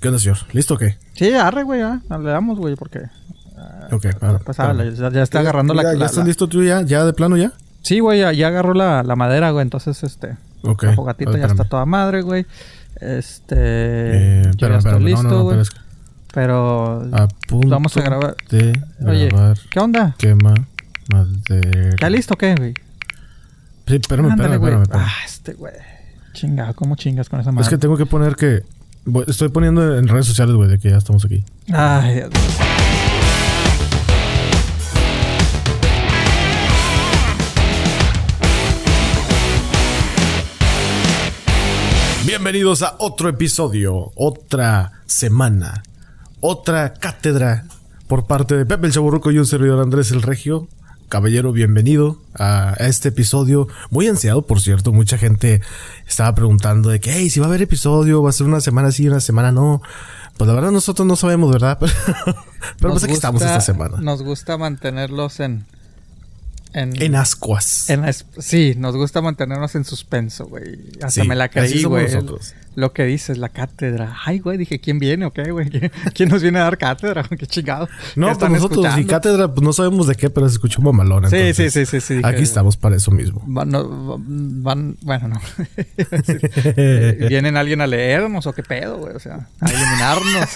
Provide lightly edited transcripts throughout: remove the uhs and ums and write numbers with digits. ¿Qué onda, señor? ¿Listo o qué? Sí, arre, güey, ya. Le damos, güey, porque... ok, claro. Ya está agarrando la... ¿Ya están listos tú ya? ¿Ya de plano ya? Sí, güey, ya agarró la madera, güey. Entonces, okay. La fogatita ya está toda madre, güey. Pero listo, güey. Pero vamos a grabar. Oye, ¿qué onda? Quema madera. ¿Ya listo o qué, güey? Sí, espérame. Ah, güey. Chinga, ¿cómo chingas con esa madera? Es que tengo que poner que... Estoy poniendo en redes sociales, güey, de que ya estamos aquí. Ay, Dios mío. Bienvenidos a otro episodio, otra semana, otra cátedra por parte de Pepe el Chaburruco y un servidor Andrés el Regio. Caballero, bienvenido a este episodio. Muy ansiado, por cierto. Mucha gente estaba preguntando de que, hey, si va a haber episodio, va a ser una semana sí, una semana no. Pues la verdad nosotros no sabemos, ¿verdad? Pero pues aquí estamos esta semana. Nos gusta mantenerlos en ascuas. Sí, nos gusta mantenernos en suspenso, güey. Hasta sí, me la creí, güey. Lo que dices, la cátedra. Ay, güey, dije, ¿quién viene o qué, güey? ¿Quién nos viene a dar cátedra? Qué chingado. No, pues nosotros y cátedra, pues no sabemos de qué, pero se escuchó mamalón. Entonces, sí. Aquí estamos para eso mismo. Bueno, no. ¿Vienen alguien a leernos o qué pedo, güey? O sea, a iluminarnos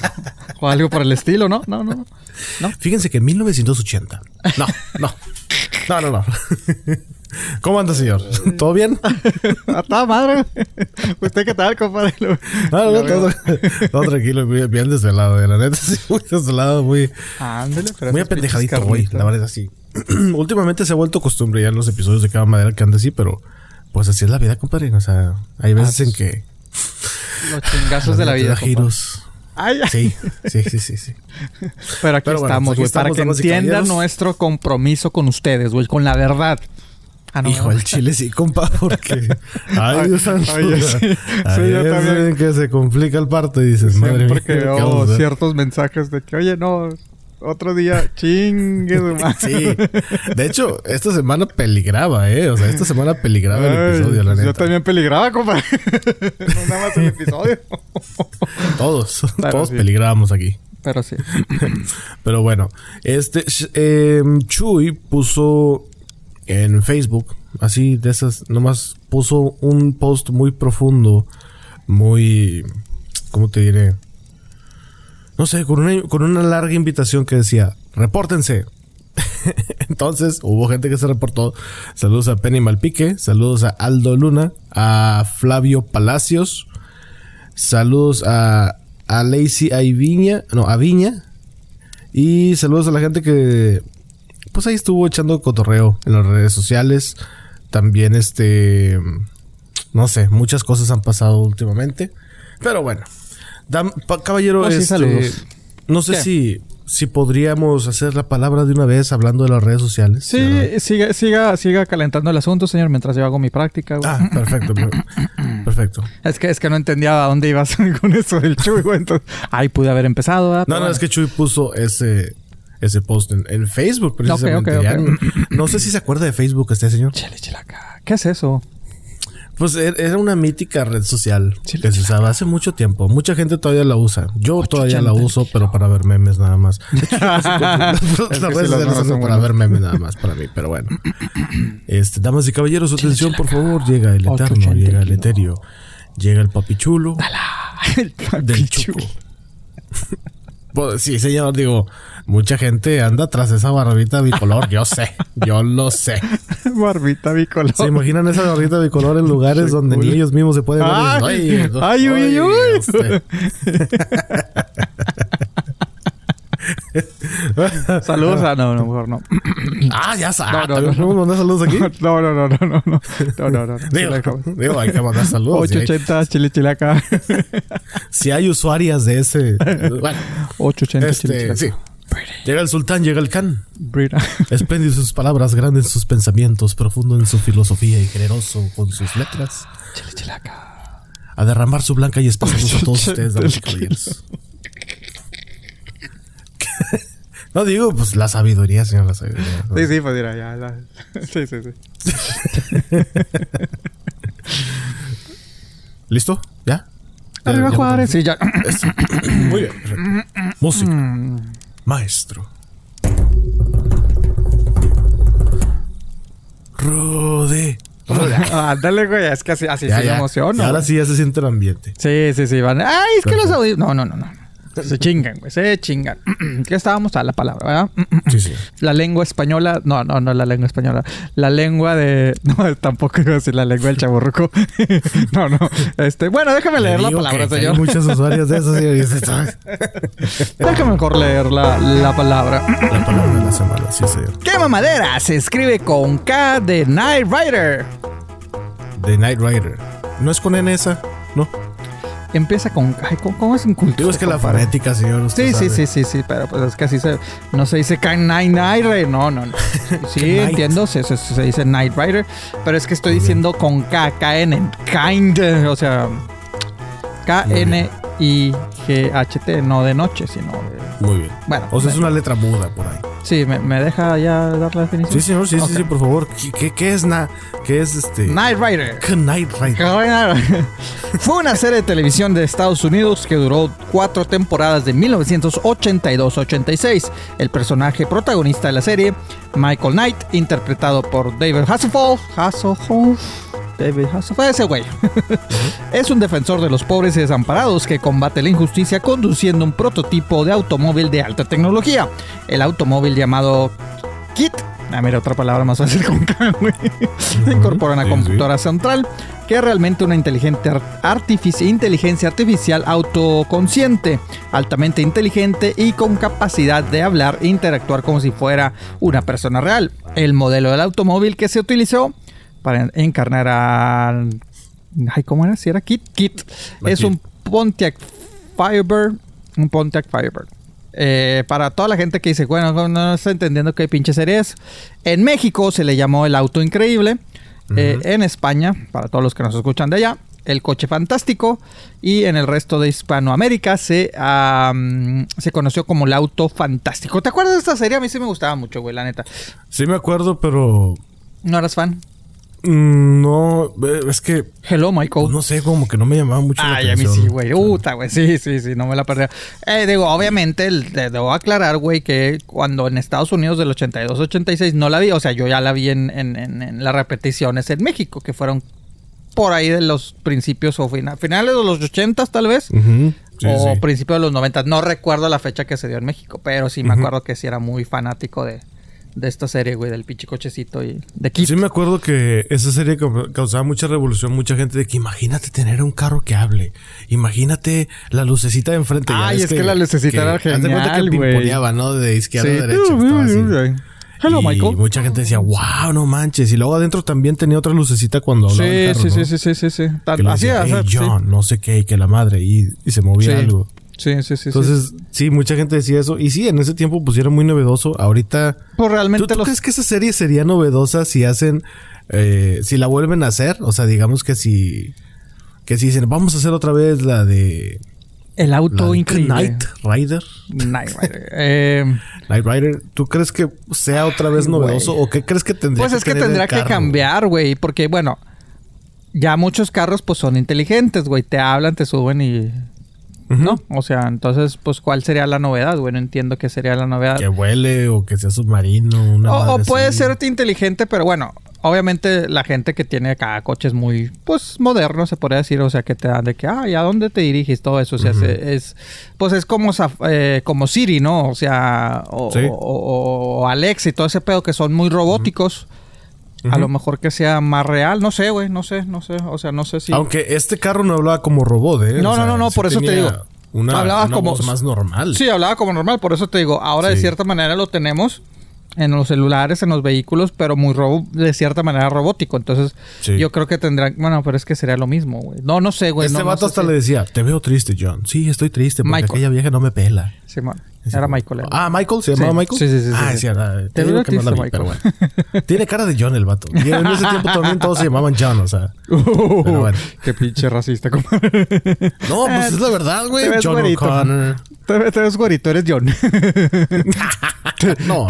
o algo por el estilo, ¿no? No. Fíjense que en 1980. No. ¿Cómo anda, señor? ¿Todo bien? ¡Está madre! ¿Usted qué tal, compadre? No, tranquilo, bien desvelado. La neta, sí, muy desvelado, muy... Ándale, pero muy apendejadito, güey, la verdad, sí. Últimamente se ha vuelto costumbre ya en los episodios de cada manera que anda así, pero... Pues así es la vida, compadre. O sea, hay veces en que... Los chingazos de la vida, giros. Ay, ay. Sí. Pero aquí estamos, güey, para que entiendan nuestro compromiso con ustedes, güey, con la verdad. Hijo, el chile sí, compa, porque... Ay, Dios santo. Yo también que se complica el parto y dices, madre mía. Porque veo ciertos mensajes de que, oye, no... Otro día, chingue de madre. Sí. De hecho, esta semana peligraba, ¿eh? O sea, esta semana peligraba el episodio, la neta. Yo también peligraba, compadre. No nada más el episodio. Todos sí. Peligrábamos aquí. Pero sí. Pero bueno. Chuy puso en Facebook, así de esas, nomás puso un post muy profundo, muy... ¿Cómo te diré? No sé, con una larga invitación que decía, repórtense. Entonces, hubo gente que se reportó. Saludos a Penny Malpique, saludos a Aldo Luna, a Flavio Palacios, saludos a Lacey Aiviña, y saludos a la gente que pues ahí estuvo echando cotorreo en las redes sociales. También no sé, muchas cosas han pasado últimamente, pero bueno. Caballero, sí, saludos. No sé si podríamos hacer la palabra de una vez hablando de las redes sociales. Sí, ¿verdad? siga calentando el asunto, señor, mientras yo hago mi práctica, güey. Ah, perfecto. Es que no entendía a dónde ibas con eso del Chuy, güey. Entonces, ahí pude haber empezado, ¿verdad? No, es que Chuy puso ese post en Facebook, precisamente. Okay. No sé si se acuerda de Facebook señor. Chelaca. ¿Qué es eso? Pues era una mítica red social que se usaba hace mucho tiempo. Mucha gente todavía la usa. Yo todavía la uso, pero para ver memes nada más. Las redes sociales son para ver memes nada más para mí, pero bueno. Damas y caballeros, su atención, por favor. Llega el eterno, llega el etéreo, llega el papichulo del Chuco. Sí, señor, digo, mucha gente anda tras esa barbita bicolor, yo lo sé. Barbita bicolor. ¿Se imaginan esa barbita bicolor en lugares donde ni ellos mismos se pueden ver? ¡Ay! Saludos a... No, mejor no. Ah, ya sabes. ¿No mandar saludos aquí? No. Digo, hay que mandar saludos. 880 Chile-Chilaca. Si hay usuarias de ese... Bueno. 880 Chile-Chilaca. Sí. Llega el sultán, llega el can. Espléndido en sus palabras, grande en sus pensamientos, profundo en su filosofía y generoso con sus letras. Chile-Chilaca. A derramar su blanca y espesos a todos ustedes, damas y caballeros. No digo, pues la sabiduría, señor, la sabiduría. ¿No? Sí, pues mira, ya. Sí. ¿Listo? ¿Ya? Arriba ya Juárez. Sí, ya. Eso. Muy bien. Perfecto. Música. Maestro. Rudy. Ándale, güey. Es que así, así ya, se ya. emociona. Ahora sí ya se siente el ambiente. Sí, sí, sí. Van. Ay, es perfecto. Que los audios. No. Se chingan, güey. Se chingan. Ya estábamos a la palabra, ¿verdad? Sí, sí. La lengua española. No la lengua española. La lengua de... No, tampoco iba a decir la lengua del chaburruco. No. Bueno, déjame leer la palabra, señor. Hay muchos usuarios de eso, señor. Déjame mejor leer la palabra. La palabra de la semana, sí, señor. ¿Qué mamadera? Se escribe con K de Knight Rider. De Knight Rider. ¿No es con N esa? No. Empieza con... Ay, ¿cómo es inculto? Digo, es que la fanética, señor. Sí, pero pues es que así se... No se dice Knight Rider. No. Sí, entiendo. Se dice Knight Rider. Pero es que estoy diciendo con K, K-N. Kind. O sea... K-N-I-G-H-T. No de noche, sino... Muy bien. Bueno. O sea, es una letra muda por ahí. Sí, ¿me deja ya dar la definición? Sí, señor. Sí, okay. Sí, por favor. ¿Qué es Knight Rider. Knight Rider. Fue una serie de televisión de Estados Unidos que duró 4 temporadas de 1982 a 86. El personaje protagonista de la serie, Michael Knight, interpretado por David Hasselhoff. David Hasselhoff, ese güey. Es un defensor de los pobres y desamparados que combate la injusticia conduciendo un prototipo de automóvil de alta tecnología. El automóvil llamado Kit. Mira, otra palabra más fácil con K, güey. Incorpora una computadora central que es realmente una inteligencia artificial autoconsciente, altamente inteligente y con capacidad de hablar e interactuar como si fuera una persona real. El modelo del automóvil que se utilizó para encarnar a... Ay, ¿cómo era? Si era Kit. Es un Pontiac Firebird. Para toda la gente que dice, bueno, no está entendiendo qué pinche serie es. En México se le llamó el auto increíble. En España, para todos los que nos escuchan de allá, el coche fantástico. Y en el resto de Hispanoamérica se conoció como el auto fantástico. ¿Te acuerdas de esta serie? A mí sí me gustaba mucho, güey, la neta. Sí me acuerdo, pero... ¿No eras fan? No, es que... Hello, Michael. No sé, como que no me llamaba mucho la atención. Ay, a mí sí, güey. Puta, güey. Sí, no me la perdía. Digo, obviamente, debo aclarar, güey, que cuando en Estados Unidos del 82-86 no la vi. O sea, yo ya la vi en las repeticiones en México, que fueron por ahí de los principios o finales de los 80s, tal vez. Sí, o principios de los 90s. No recuerdo la fecha que se dio en México, pero sí me acuerdo que sí era muy fanático de esta serie, güey, del pinche cochecito y de Kit. Sí me acuerdo que esa serie causaba mucha revolución, mucha gente de que imagínate tener un carro que hable. Imagínate la lucecita de enfrente. Ay, ya es que la lucecita era genial, güey. Haz de cuenta que pimponeaba, ¿no? De izquierda a derecha. Estaba así. Hello, Michael. Y mucha gente decía, wow, no manches. Y luego adentro también tenía otra lucecita cuando hablaba del carro, ¿no? Sí. Así era. Hey, John, no sé qué, y que la madre. Y se movía algo. Sí. Entonces, sí, mucha gente decía eso. Y sí, en ese tiempo pues era muy novedoso. Ahorita... Pues realmente ¿Tú crees que esa serie sería novedosa si hacen... si la vuelven a hacer? O sea, digamos que si... Que si dicen, vamos a hacer otra vez la de... El auto increíble. Knight Rider. Knight Rider. ¿Tú crees que sea otra vez novedoso? Wey. ¿O qué crees que tendría que tener? Pues es que tendrá que cambiar, güey. Porque, bueno... Ya muchos carros pues son inteligentes, güey. Te hablan, te suben y... ¿No? O sea, entonces, pues, ¿cuál sería la novedad? Bueno, entiendo que sería la novedad. Que vuele o que sea submarino. O puede ser inteligente, pero bueno, obviamente la gente que tiene acá coches muy, pues, modernos, se podría decir. O sea, que te dan de que, ¿y a dónde te diriges? Todo eso, o sea, es como Siri, ¿no? O sea, o Alexa y todo ese pedo que son muy robóticos. A lo mejor que sea más real. No sé. O sea, no sé si... Aunque este carro no hablaba como robot, ¿eh? No, sí, por eso te digo. Hablabas como... voz más normal. Sí, hablaba como normal. Por eso te digo. Ahora, de cierta manera, lo tenemos en los celulares, en los vehículos, pero muy de cierta manera robótico. Entonces, yo creo que tendrán... Bueno, pero es que sería lo mismo, güey. No sé, güey. Este vato hasta le decía, te veo triste, John. Sí, estoy triste porque aquella vieja no me pela. Simón. Era Michael. ¿Michael? ¿Se llamaba Michael? Sí. Te digo que no la vi, pero bueno. Tiene cara de John el vato. Y en ese tiempo también todos se llamaban John, o sea. Pero bueno. Qué pinche racista, compadre. No, pues es la verdad, güey. John O'Connor. Te ves güerito, eres John. No.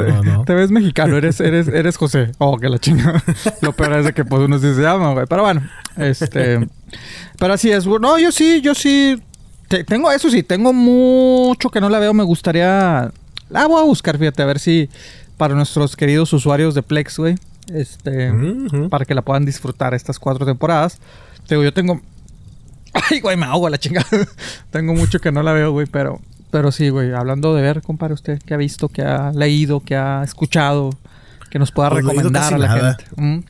Te ves mexicano, eres José. Oh, que la chingada. Lo peor es de que pues uno sí se llama, güey. Pero bueno, pero así es. No, yo sí. Tengo mucho que no la veo. Me gustaría... La voy a buscar, fíjate, a ver si... Para nuestros queridos usuarios de Plex, güey. Para que la puedan disfrutar estas 4 temporadas. Te digo, yo tengo... Ay, güey, me ahogo a la chingada. Tengo mucho que no la veo, güey, pero sí, güey. Hablando de ver, compadre, usted qué ha visto, qué ha leído, qué ha escuchado, que nos pueda recomendar a la gente.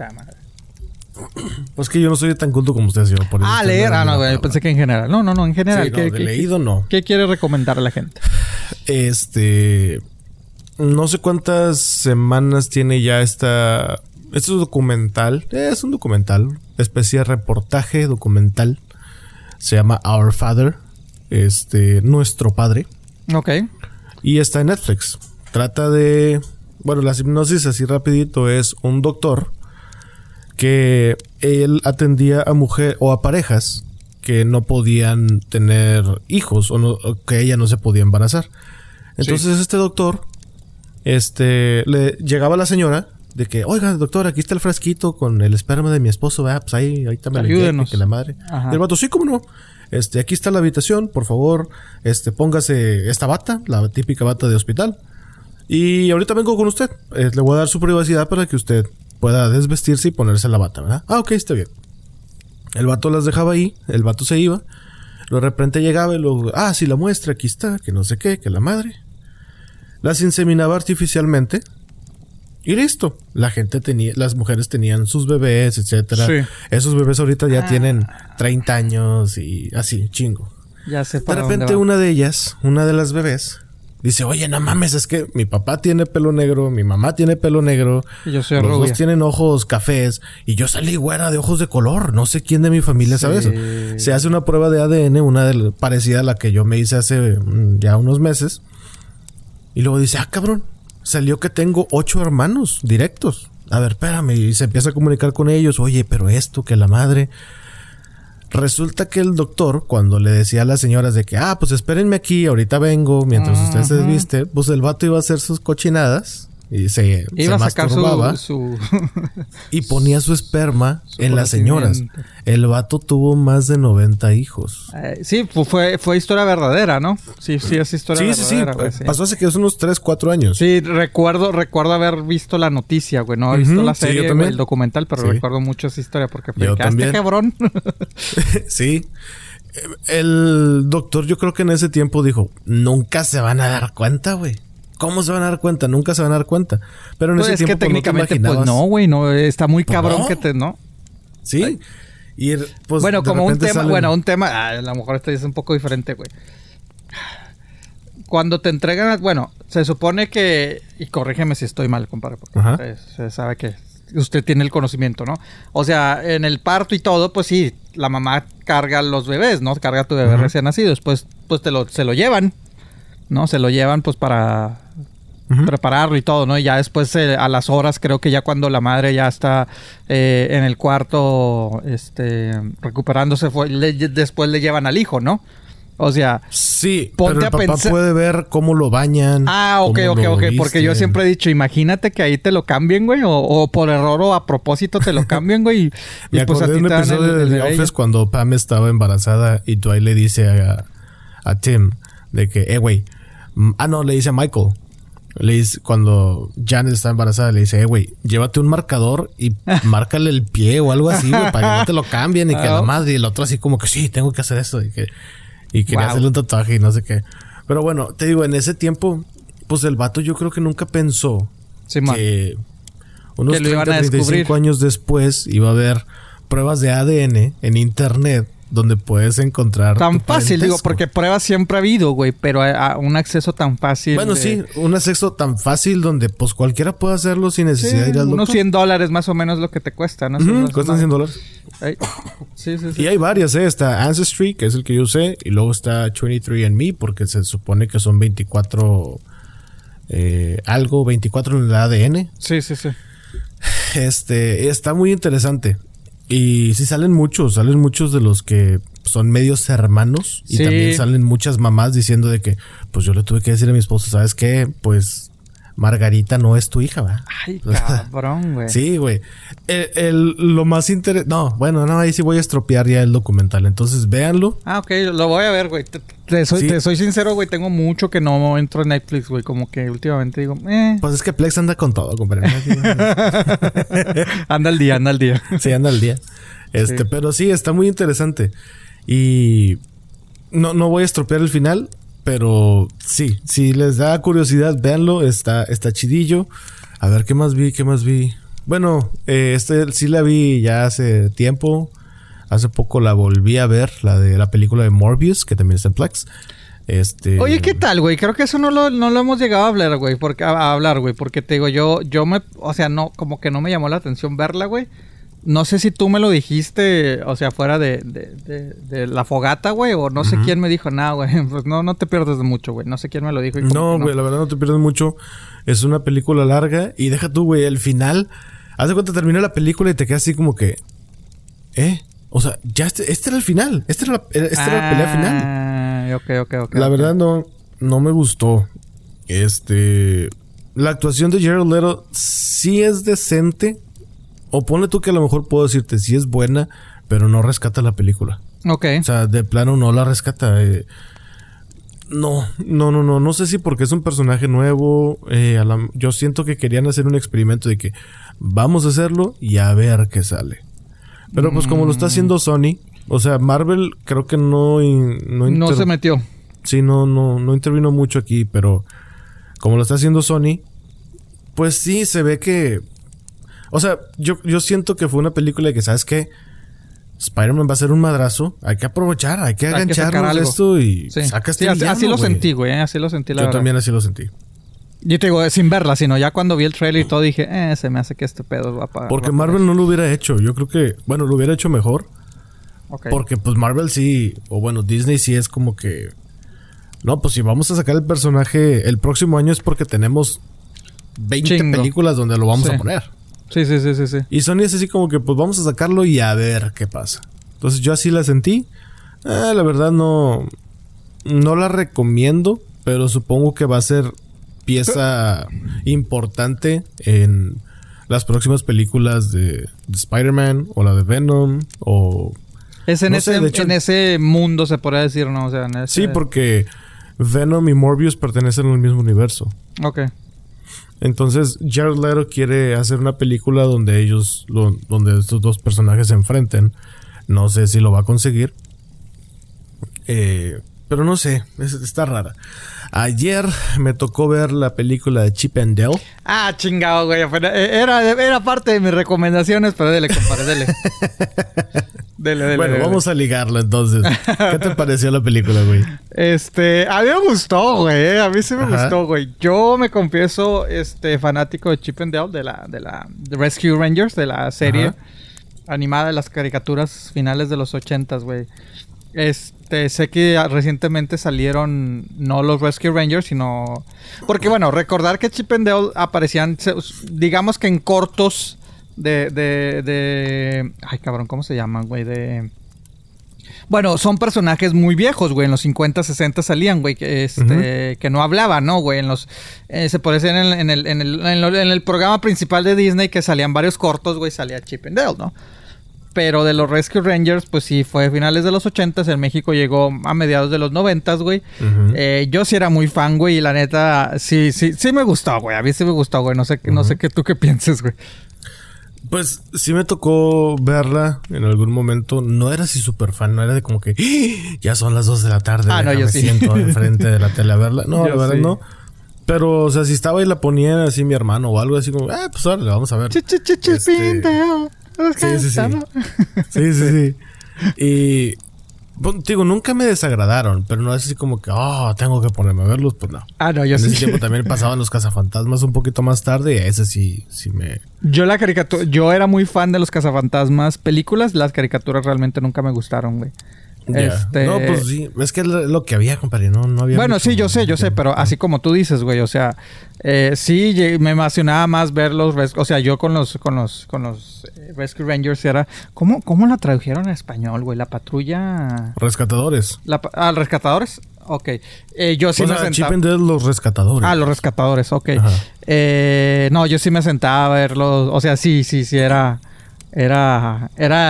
Pues que yo no soy tan culto como usted, señor. Por eso leer. No, güey, pensé que en general. No, en general. Sí, ¿Qué leído? ¿Qué quiere recomendar a la gente? No sé cuántas semanas tiene ya esta... Este es un documental. Es un documental. Especie de reportaje documental. Se llama Our Father. Nuestro padre. Ok. Y está en Netflix. Trata de... Bueno, la hipnosis así rapidito es un doctor que él atendía a mujer o a parejas que no podían tener hijos o que ella no se podía embarazar. Entonces sí. Este doctor le llegaba a la señora de que, oiga, doctor, aquí está el frasquito con el esperma de mi esposo, pues ahorita me lo ayúdenos. Que la madre. Ajá. El vato, sí, cómo no. Aquí está la habitación, por favor, póngase esta bata, la típica bata de hospital. Y ahorita vengo con usted. Le voy a dar su privacidad para que usted pueda desvestirse y ponerse la bata, ¿verdad? Ah, ok, está bien. El vato las dejaba ahí, el vato se iba. De repente llegaba y luego, sí, la muestra, aquí está, que no sé qué, que la madre. Las inseminaba artificialmente y listo. Las mujeres tenían sus bebés, etcétera. Sí. Esos bebés ahorita ya tienen 30 años y así, chingo. Ya sé para dónde va. De repente una de las bebés, dice, oye, no mames, es que mi papá tiene pelo negro, mi mamá tiene pelo negro. Y yo soy rubia. Los dos tienen ojos cafés. Y yo salí güera de ojos de color. No sé quién de mi familia sabe eso. Se hace una prueba de ADN, parecida a la que yo me hice hace ya unos meses. Y luego dice, cabrón, salió que tengo 8 hermanos directos. A ver, espérame. Y se empieza a comunicar con ellos. Oye, pero esto, que la madre... Resulta que el doctor, cuando le decía a las señoras de que, pues espérenme aquí, ahorita vengo, mientras usted se desviste, pues el vato iba a hacer sus cochinadas y se masturbaba y ponía su esperma en las señoras. El vato tuvo más de 90 hijos. Sí, fue historia verdadera, ¿no? Sí, es historia verdadera. Sí. Pasó hace que es unos 3, 4 años. Sí, recuerdo haber visto la noticia, güey. No he visto la serie, güey, el documental, pero recuerdo mucho esa historia porque fue este cabrón. Sí. El doctor, yo creo que en ese tiempo dijo, nunca se van a dar cuenta, güey. ¿Cómo se van a dar cuenta? Nunca se van a dar cuenta. Pero en ese tiempo... Es que técnicamente, no te pues no, güey. No, está muy cabrón que te... ¿No? Sí. Ay. Y pues, bueno, como un tema... Bueno, un tema... a lo mejor este es un poco diferente, güey. Cuando te entregan... Bueno, se supone que... Y corrígeme si estoy mal, compadre. Porque se sabe que usted tiene el conocimiento, ¿no? O sea, en el parto y todo, pues sí. La mamá carga los bebés, ¿no? Carga a tu bebé recién nacido. Después se lo llevan, ¿no? Se lo llevan pues para... prepararlo y todo, ¿no? Y ya después a las horas, creo que ya cuando la madre ya está en el cuarto recuperándose, después le llevan al hijo, ¿no? O sea, sí, ponte pero el a papá pensar... puede ver cómo lo bañan. Ok, porque yo siempre he dicho, imagínate que ahí te lo cambien, güey, o por error o a propósito te lo cambien, güey. Y me pues acordé de un episodio de The Office cuando Pam estaba embarazada y Dwight le dice a Tim de que, güey, le dice a Michael. Le dice, cuando Janet está embarazada, le dice, güey, llévate un marcador y márcale el pie o algo así, güey, para que no te lo cambien y que la madre y el otro así como que sí, tengo que hacer eso y quería hacerle un tatuaje y no sé qué. Pero bueno, te digo, en ese tiempo, pues el vato yo creo que nunca pensó que unos 30, 35 años después iba a haber pruebas de ADN en internet. Donde puedes encontrar... Tan fácil, digo, porque pruebas siempre ha habido, güey. Pero a un acceso tan fácil... Bueno, sí. Un acceso tan fácil donde, pues, cualquiera puede hacerlo sin necesidad de ir al doctor. Unos $100 más o menos lo que te cuesta, ¿no? Cuestan $100. Sí. Y hay varias, ¿eh? Está Ancestry, que es el que yo usé. Y luego está 23andMe, porque se supone que son 24... 24 en el ADN. Sí. Está muy interesante. Y sí salen muchos de los que son medios hermanos y también salen muchas mamás diciendo de que, pues yo le tuve que decir a mi esposo, ¿sabes qué? Pues Margarita no es tu hija, ¿verdad? Ay, cabrón, güey. Sí, güey. Lo más interesante... No, bueno, no, ahí sí voy a estropear ya el documental. Entonces, véanlo. Ah, ok. Lo voy a ver, güey. Te soy sincero, güey. Tengo mucho que no entro en Netflix, güey. Como que últimamente digo... Pues es que Plex anda con todo, compadre. Anda al día. Sí, anda al día. Sí. Pero sí, está muy interesante. Y... No voy a estropear el final... Pero sí, si les da curiosidad, véanlo, está chidillo. A ver, ¿qué más vi? Bueno, sí la vi ya hace tiempo. Hace poco la volví a ver, la de la película de Morbius, que también está en Plex. Oye, ¿qué tal, güey? Creo que eso no lo hemos llegado a hablar, güey. Porque te digo, yo me... O sea, no, como que no me llamó la atención verla, güey. No sé si tú me lo dijiste, o sea, fuera de la fogata, güey, o no sé quién me dijo nada, güey. Pues no te pierdes mucho, güey. No sé quién me lo dijo. No, güey, la verdad no te pierdes mucho. Es una película larga y deja tú, güey, el final. Haz de cuenta, termina la película y te quedas así como que... O sea, ya este era el final. Esta era la pelea final. Ok. La verdad no me gustó. La actuación de Jared Leto sí es decente. O ponle tú que a lo mejor puedo decirte si es buena, pero no rescata la película. Ok. O sea, de plano no la rescata. No. No sé si porque es un personaje nuevo. Yo siento que querían hacer un experimento de que vamos a hacerlo y a ver qué sale. Pero pues como lo está haciendo Sony, o sea, Marvel creo que no se metió. Sí, no intervino mucho aquí, pero como lo está haciendo Sony, pues sí, se ve que... O sea, yo siento que fue una película de que, ¿sabes qué? Spider-Man va a ser un madrazo. Hay que aprovechar, hay que agancharnos esto y saca este villano, así lo sentí, güey. Así lo sentí, la verdad. Yo también así lo sentí. Yo te digo, sin verla, sino ya cuando vi el trailer y todo dije, se me hace que este pedo va a pagar. Porque Marvel no lo hubiera hecho. Yo creo que, bueno, lo hubiera hecho mejor. Okay. Porque pues Marvel sí, o bueno, Disney sí es como que... No, pues si vamos a sacar el personaje el próximo año es porque tenemos 20 películas donde lo vamos a poner. Sí. Y Sony es así como que, pues vamos a sacarlo y a ver qué pasa. Entonces yo así la sentí. La verdad no la recomiendo, pero supongo que va a ser pieza importante en las próximas películas de Spider-Man o la de Venom o... Es en, no sé, en ese mundo se podría decir, ¿no? O sea, en ese... Sí, porque Venom y Morbius pertenecen al mismo universo. Ok. Entonces, Jared Leto quiere hacer una película donde donde estos dos personajes se enfrenten. No sé si lo va a conseguir. Pero no sé, está rara. Ayer me tocó ver la película de Chip and Dale. Ah, chingado, güey. Era parte de mis recomendaciones, pero dele, compadre, dele. Dele. Bueno, vamos a ligarlo entonces. ¿Qué te pareció la película, güey? A mí me gustó, güey. A mí sí me gustó, güey. Yo me confieso fanático de Chip and Dale, de Rescue Rangers, de la serie animada de las caricaturas finales de los 80s, güey. Sé que recientemente salieron no los Rescue Rangers, sino... Porque, bueno, recordar que Chip and Dale aparecían, digamos que en cortos de... Ay, cabrón, ¿cómo se llaman, güey? Bueno, son personajes muy viejos, güey. En los 50, 60 salían, güey. Que no hablaban, ¿no, güey? En los... se parecían en el programa principal de Disney que salían varios cortos, güey. Salía Chip and Dale, ¿no? Pero de los Rescue Rangers, pues sí, fue a finales de los 80s. En México llegó a mediados de los 90s, güey. Yo sí era muy fan, güey. Y la neta, sí me gustó, güey. A mí sí me gustó, güey. No sé qué tú qué pienses, güey. Pues sí me tocó verla en algún momento. No era así súper fan. No era de como que... ¡Ah! Ya son las 2 de la tarde. No, yo me siento enfrente de la tele a verla. No, yo la verdad no. Pero, o sea, si estaba y la ponía así mi hermano o algo así como... pues ahora la vamos a ver. Sí. Y bueno, digo, nunca me desagradaron, pero no es así como que, tengo que ponerme a verlos, pues no. Yo en ese tiempo también pasaban los cazafantasmas un poquito más tarde y ese sí me... Yo era muy fan de los cazafantasmas películas, las caricaturas realmente nunca me gustaron, güey. Yeah. No, pues sí, es que es lo que había, compadre, no había... Bueno, mucho, sí, yo sé, pero así como tú dices, güey, o sea, sí, me emocionaba más ver los... O sea, yo con los Rescue Rangers era... ¿Cómo la tradujeron en español, güey? La patrulla... Rescatadores. ¿Rescatadores? Ok. Yo sí, o sea, me sentaba. Chip and Dale, los rescatadores. Ah, los rescatadores, ok. No, yo sí me sentaba a verlos. O sea, sí, era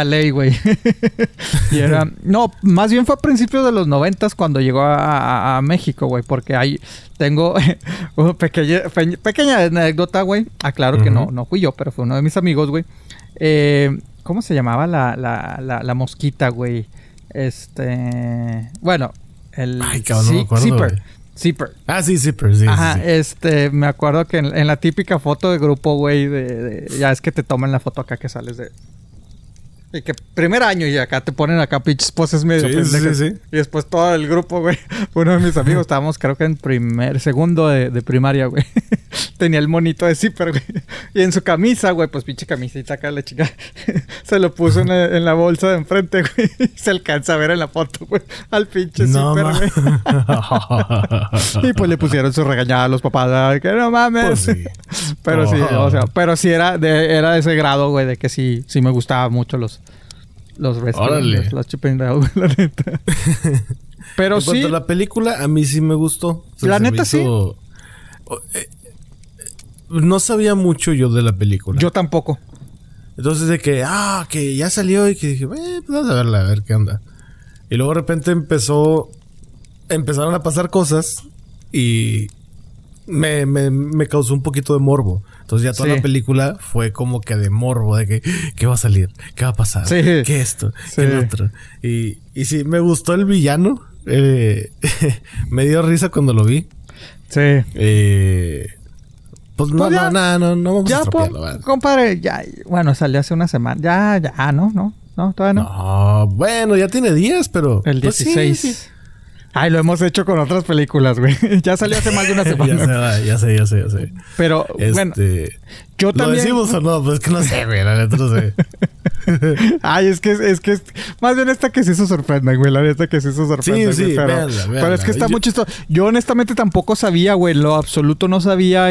ley, güey. Y era... No, más bien fue a principios de los 90s cuando llegó a México, güey. Porque ahí tengo una pequeña anécdota, güey. Aclaro que no fui yo, pero fue uno de mis amigos, güey. ¿Cómo se llamaba la mosquita, güey? Bueno, el... Ay, cabrón, no me acuerdo, Zipper. Ah, sí, Zipper, sí. Ajá, sí. Me acuerdo que en la típica foto de grupo, güey, ya es que te toman la foto acá que sales de... Y que primer año y acá te ponen acá pinches poses medio pendejas. Sí. Y después todo el grupo, güey. Uno de mis amigos, estábamos creo que en segundo de primaria, güey. Tenía el monito de Zipper, güey. Y en su camisa, güey, pues pinche camisita acá la chica. Se lo puso en la bolsa de enfrente, güey. Y se alcanza a ver en la foto, güey, al pinche Zipper, güey. Y pues le pusieron su regañada a los papás. Que no mames. Pues sí. Pero sí, o sea, pero sí era de ese grado, güey, de que sí me gustaba mucho los rescues, los Chip and Dale, la neta. Pero en cuanto a la película, a mí sí me gustó. La neta hizo... sí. No sabía mucho yo de la película. Yo tampoco. Entonces de que, que ya salió y que dije, pues vamos a verla, a ver qué onda. Y luego de repente empezaron a pasar cosas y me causó un poquito de morbo. Entonces ya toda la película fue como que de morbo, de que ¿qué va a salir? ¿Qué va a pasar? Sí. ¿Qué esto? ¿Qué el otro? Y sí, me gustó el villano. Me dio risa cuando lo vi. Sí. No vamos a estropearlo. Pues, compadre, ya... Bueno, salió hace una semana. No, todavía no. No, bueno, ya tiene días, pero... El 16. Pues sí. Ay, lo hemos hecho con otras películas, güey. Ya salió hace más de una semana. Ya sé. Pero, bueno, yo también... ¿Lo decimos o no? Pues que no sé, güey. La neta no sé. Ay, es que... Más bien esta que sí se sorprende, güey. La neta que sí se sorprende. Sí, güey, pero, véanla. Pero es que está muy chistoso. Yo honestamente tampoco sabía, güey. Lo absoluto no sabía,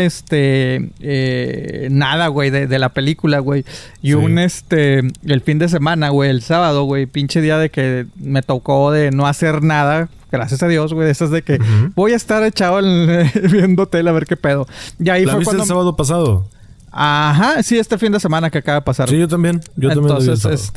nada, güey, de la película, güey. Y el fin de semana, güey, el sábado, güey. Pinche día de que me tocó de no hacer nada... Gracias a Dios, güey. Esas de que voy a estar echado viendo tele a ver qué pedo. Y ahí ¿La fue viste cuando... el sábado pasado? Ajá. Sí, este fin de semana que acaba de pasar. Sí, yo también. Entonces,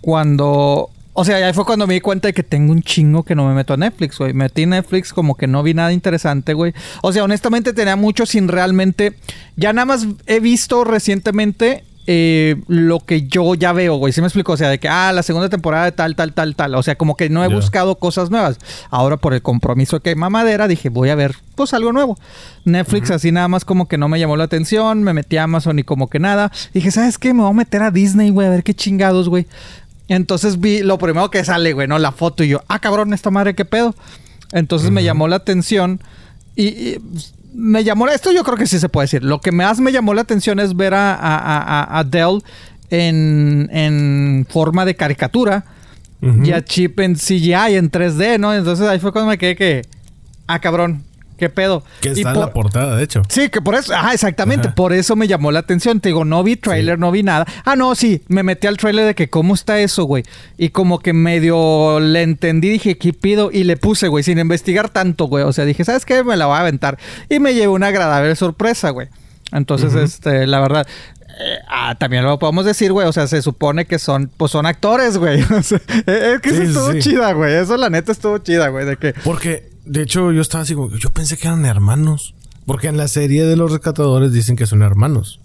cuando... O sea, ahí fue cuando me di cuenta de que tengo un chingo que no me meto a Netflix, güey. Metí Netflix, como que no vi nada interesante, güey. O sea, honestamente tenía mucho sin realmente... Ya nada más he visto recientemente... lo que yo ya veo, güey. ¿Sí me explico? O sea, de que, la segunda temporada de tal. O sea, como que no he buscado cosas nuevas. Ahora, por el compromiso que mamadera, dije, voy a ver, pues, algo nuevo. Netflix así nada más como que no me llamó la atención. Me metí a Amazon y como que nada. Dije, ¿sabes qué? Me voy a meter a Disney, güey. A ver qué chingados, güey. Entonces vi lo primero que sale, güey, ¿no? La foto y yo, cabrón, esta madre, ¿qué pedo? Entonces me llamó la atención y me llamó... Esto yo creo que sí se puede decir. Lo que más me llamó la atención es ver a Dale en forma de caricatura y a Chip en CGI, en 3D, ¿no? Entonces ahí fue cuando me quedé que... cabrón. ¿Qué pedo? Que está en la portada, de hecho. Sí, que por eso... Ajá, exactamente. Ajá. Por eso me llamó la atención. Te digo, no vi trailer, no vi nada. No, sí. Me metí al trailer de que cómo está eso, güey. Y como que medio le entendí. Dije, ¿qué pido? Y le puse, güey, sin investigar tanto, güey. O sea, dije, ¿sabes qué? Me la voy a aventar. Y me llevé una agradable sorpresa, güey. Entonces, la verdad... también lo podemos decir, güey. O sea, se supone que son actores, güey. O sea, es que eso estuvo chida, güey. Eso, la neta, estuvo chida, güey. De que... Porque... De hecho, yo estaba así como... Yo pensé que eran hermanos. Porque en la serie de los rescatadores dicen que son hermanos.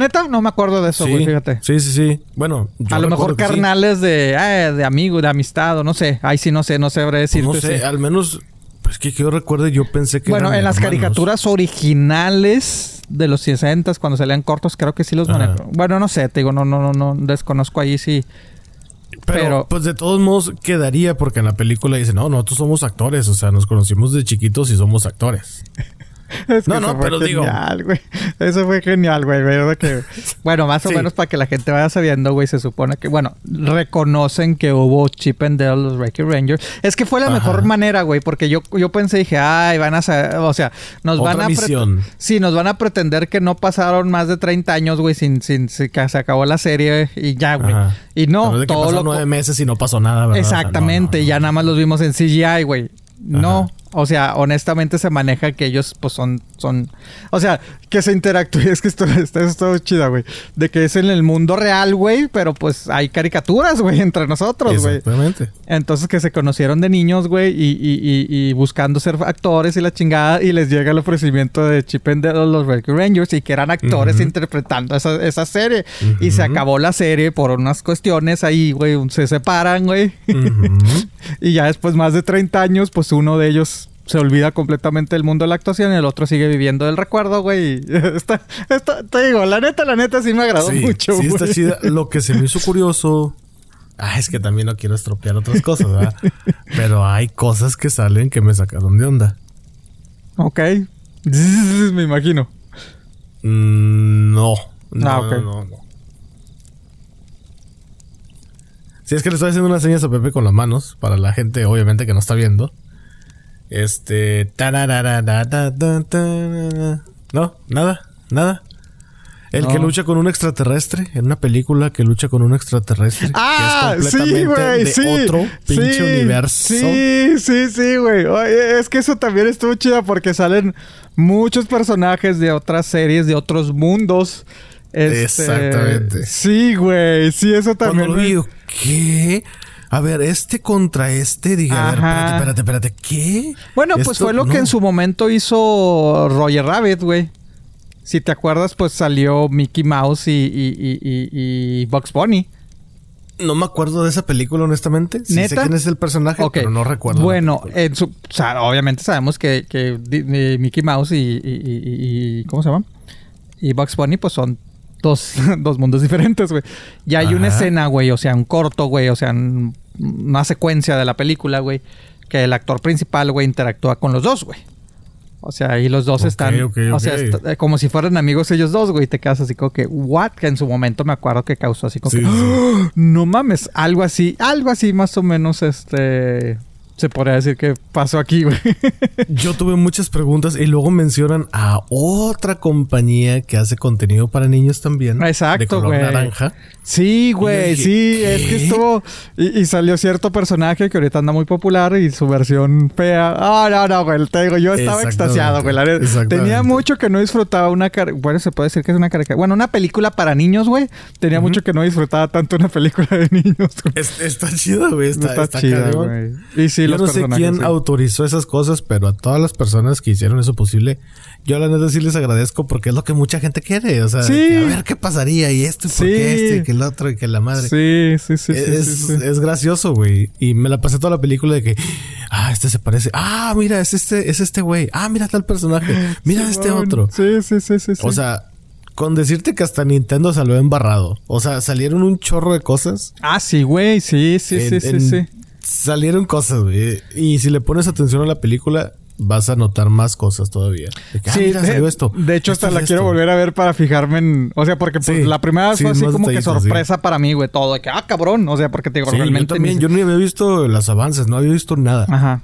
¿Neta? No me acuerdo de eso, güey. Fíjate. Sí. Bueno, yo a lo mejor carnales de amigos, de amistad o no sé. Ahí sí no sé habré decirte. Pues no sé, al menos... Pues que yo recuerde, yo pensé que eran hermanos. Las caricaturas originales de los 60s, cuando salían cortos, creo que sí los manejaron. Bueno, no sé. Te digo, no desconozco ahí sí... Pero, pues de todos modos quedaría porque en la película dicen, no, nosotros somos actores, o sea, nos conocimos de chiquitos y somos actores. Es que no, pero genial, digo. Wey. Eso fue genial, güey. Bueno, más o menos para que la gente vaya sabiendo, güey, se supone que, bueno, reconocen que hubo Chip and Dale, los Rescue Rangers. Es que fue la mejor manera, güey, porque yo pensé, dije, ay, van a saber, o sea, nos otra van a... sí, nos van a pretender que no pasaron más de 30 años, güey, sin que se acabó la serie y ya, güey. Y no, de todo que pasó 9 meses y no pasó nada, ¿verdad? Exactamente, no. Ya nada más los vimos en CGI, güey. No, o sea, honestamente se maneja que ellos pues son, o sea, que se interactúen, es que esto es chida, güey, de que es en el mundo real, güey, pero pues hay caricaturas, güey, entre nosotros, güey. Exactamente. Entonces que se conocieron de niños, güey, y buscando ser actores y la chingada, y les llega el ofrecimiento de Chip and Dale, los Rescue Rangers, y que eran actores interpretando esa serie, y se acabó la serie por unas cuestiones ahí, güey, se separan, güey, y ya después más de 30 años, pues uno de ellos se olvida completamente del mundo de la actuación y el otro sigue viviendo del recuerdo, güey. Te digo, la neta sí me agradó mucho, güey. Sí, está chida. Lo que se me hizo curioso... es que también no quiero estropear otras cosas, ¿verdad? Pero hay cosas que salen que me sacaron de onda. Ok. Me imagino. No. Sí, es que le estoy haciendo unas señas a Pepe con las manos para la gente, obviamente, que no está viendo. No, nada. El que lucha con un extraterrestre en una película que lucha con un extraterrestre. Ah, que es completamente de otro pinche universo. Sí, güey. Es que eso también estuvo chida porque salen muchos personajes de otras series, de otros mundos. Exactamente. Sí, güey. Sí, eso también. Cuando lo digo, ¿qué? A ver, contra dije, a ver, espérate, ¿qué? Bueno, pues fue lo que en su momento hizo Roger Rabbit, güey. Si te acuerdas, pues salió Mickey Mouse y Bugs Bunny. No me acuerdo de esa película, honestamente. ¿Neta? Sí sé quién es el personaje, pero no recuerdo. Bueno, obviamente sabemos que Mickey Mouse y ¿cómo se llama? Y Bugs Bunny, pues son... Dos mundos diferentes, güey. Ya hay una escena, güey, o sea, un corto, güey, o sea, una secuencia de la película, güey, que el actor principal, güey, interactúa con los dos, güey. O sea, ahí los dos están... O sea, como si fueran amigos ellos dos, güey, y te quedas así como que... ¿What? Que en su momento me acuerdo que causó así como que... ¡Oh! ¡No mames! Algo así más o menos, se podría decir que pasó aquí, güey. Yo tuve muchas preguntas y luego mencionan a otra compañía que hace contenido para niños también. Exacto, güey. De color naranja. Sí, güey. Sí, ¿qué? Es que estuvo... Y salió cierto personaje que ahorita anda muy popular y su versión fea. No, güey. Te digo, yo estaba extasiado, güey. Tenía mucho que no disfrutaba una... Bueno, se puede decir que es una caricatura. Bueno, una película para niños, güey. Tenía mucho que no disfrutaba tanto una película de niños, güey. Está chido, güey. Está chido, güey. Y sí, yo no sé quién autorizó esas cosas, pero a todas las personas que hicieron eso posible, yo la neta sí les agradezco porque es lo que mucha gente quiere. O sea, que a ver qué pasaría y esto y por qué esto y que el otro y que la madre. Sí. Es gracioso, güey. Y me la pasé toda la película de que, este se parece. Mira, es este güey. Mira tal personaje. Mira otro. Sí. O sea... Con decirte que hasta Nintendo salió embarrado. O sea, salieron un chorro de cosas. Sí, güey. Sí. Salieron cosas, güey. Y si le pones atención a la película, vas a notar más cosas todavía. De que, mira, salió esto. De hecho, hasta la quiero volver a ver para fijarme en... O sea, porque pues, la primera vez fue así como que sorpresa para mí, güey. Todo de que, cabrón. O sea, porque te digo, realmente... Yo también. Yo ni había visto los avances. No había visto nada.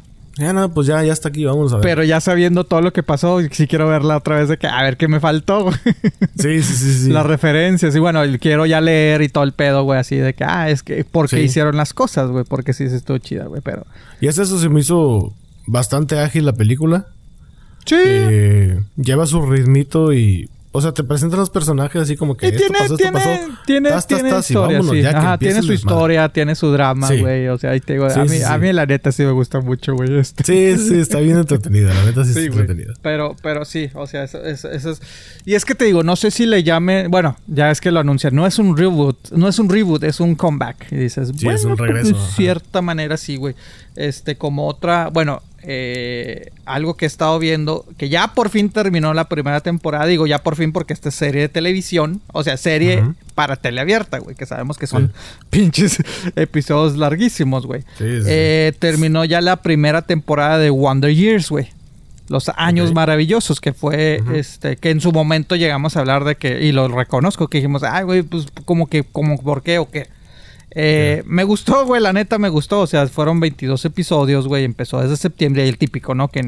Pues ya está aquí. Vamos a ver. Pero ya sabiendo todo lo que pasó, sí quiero verla otra vez de que... A ver qué me faltó, güey. Sí. Las referencias. Y bueno, quiero ya leer y todo el pedo, güey. Así de que... es que... ¿Por qué hicieron las cosas, güey? Porque sí se estuvo chida, güey. Pero... Y eso se me hizo bastante ágil la película. Sí. Lleva su ritmito y... O sea, te presentan los personajes así como que... Y tiene su historia, tiene su drama, güey. O sea, ahí te digo... a mí la neta sí me gusta mucho, güey. Sí, está bien entretenida. La neta sí está entretenida. Pero sí, o sea, eso es... Y es que te digo, no sé si le llame... Bueno, ya es que lo anuncian. No es un reboot, es un comeback. Y dices, sí, bueno, es un regreso, de cierta manera sí, güey. Como otra... Bueno... algo que he estado viendo, que ya por fin terminó la primera temporada, digo ya por fin porque esta es serie de televisión, o sea, serie para teleabierta, güey, que sabemos que son pinches episodios larguísimos, güey. Terminó ya la primera temporada de Wonder Years, güey. los años maravillosos que fue, que en su momento llegamos a hablar de que, y lo reconozco, que dijimos, ay, güey, pues, como, ¿por qué o qué? Me gustó, güey, la neta me gustó. O sea, fueron 22 episodios, güey. Empezó desde septiembre, y el típico, ¿no? Que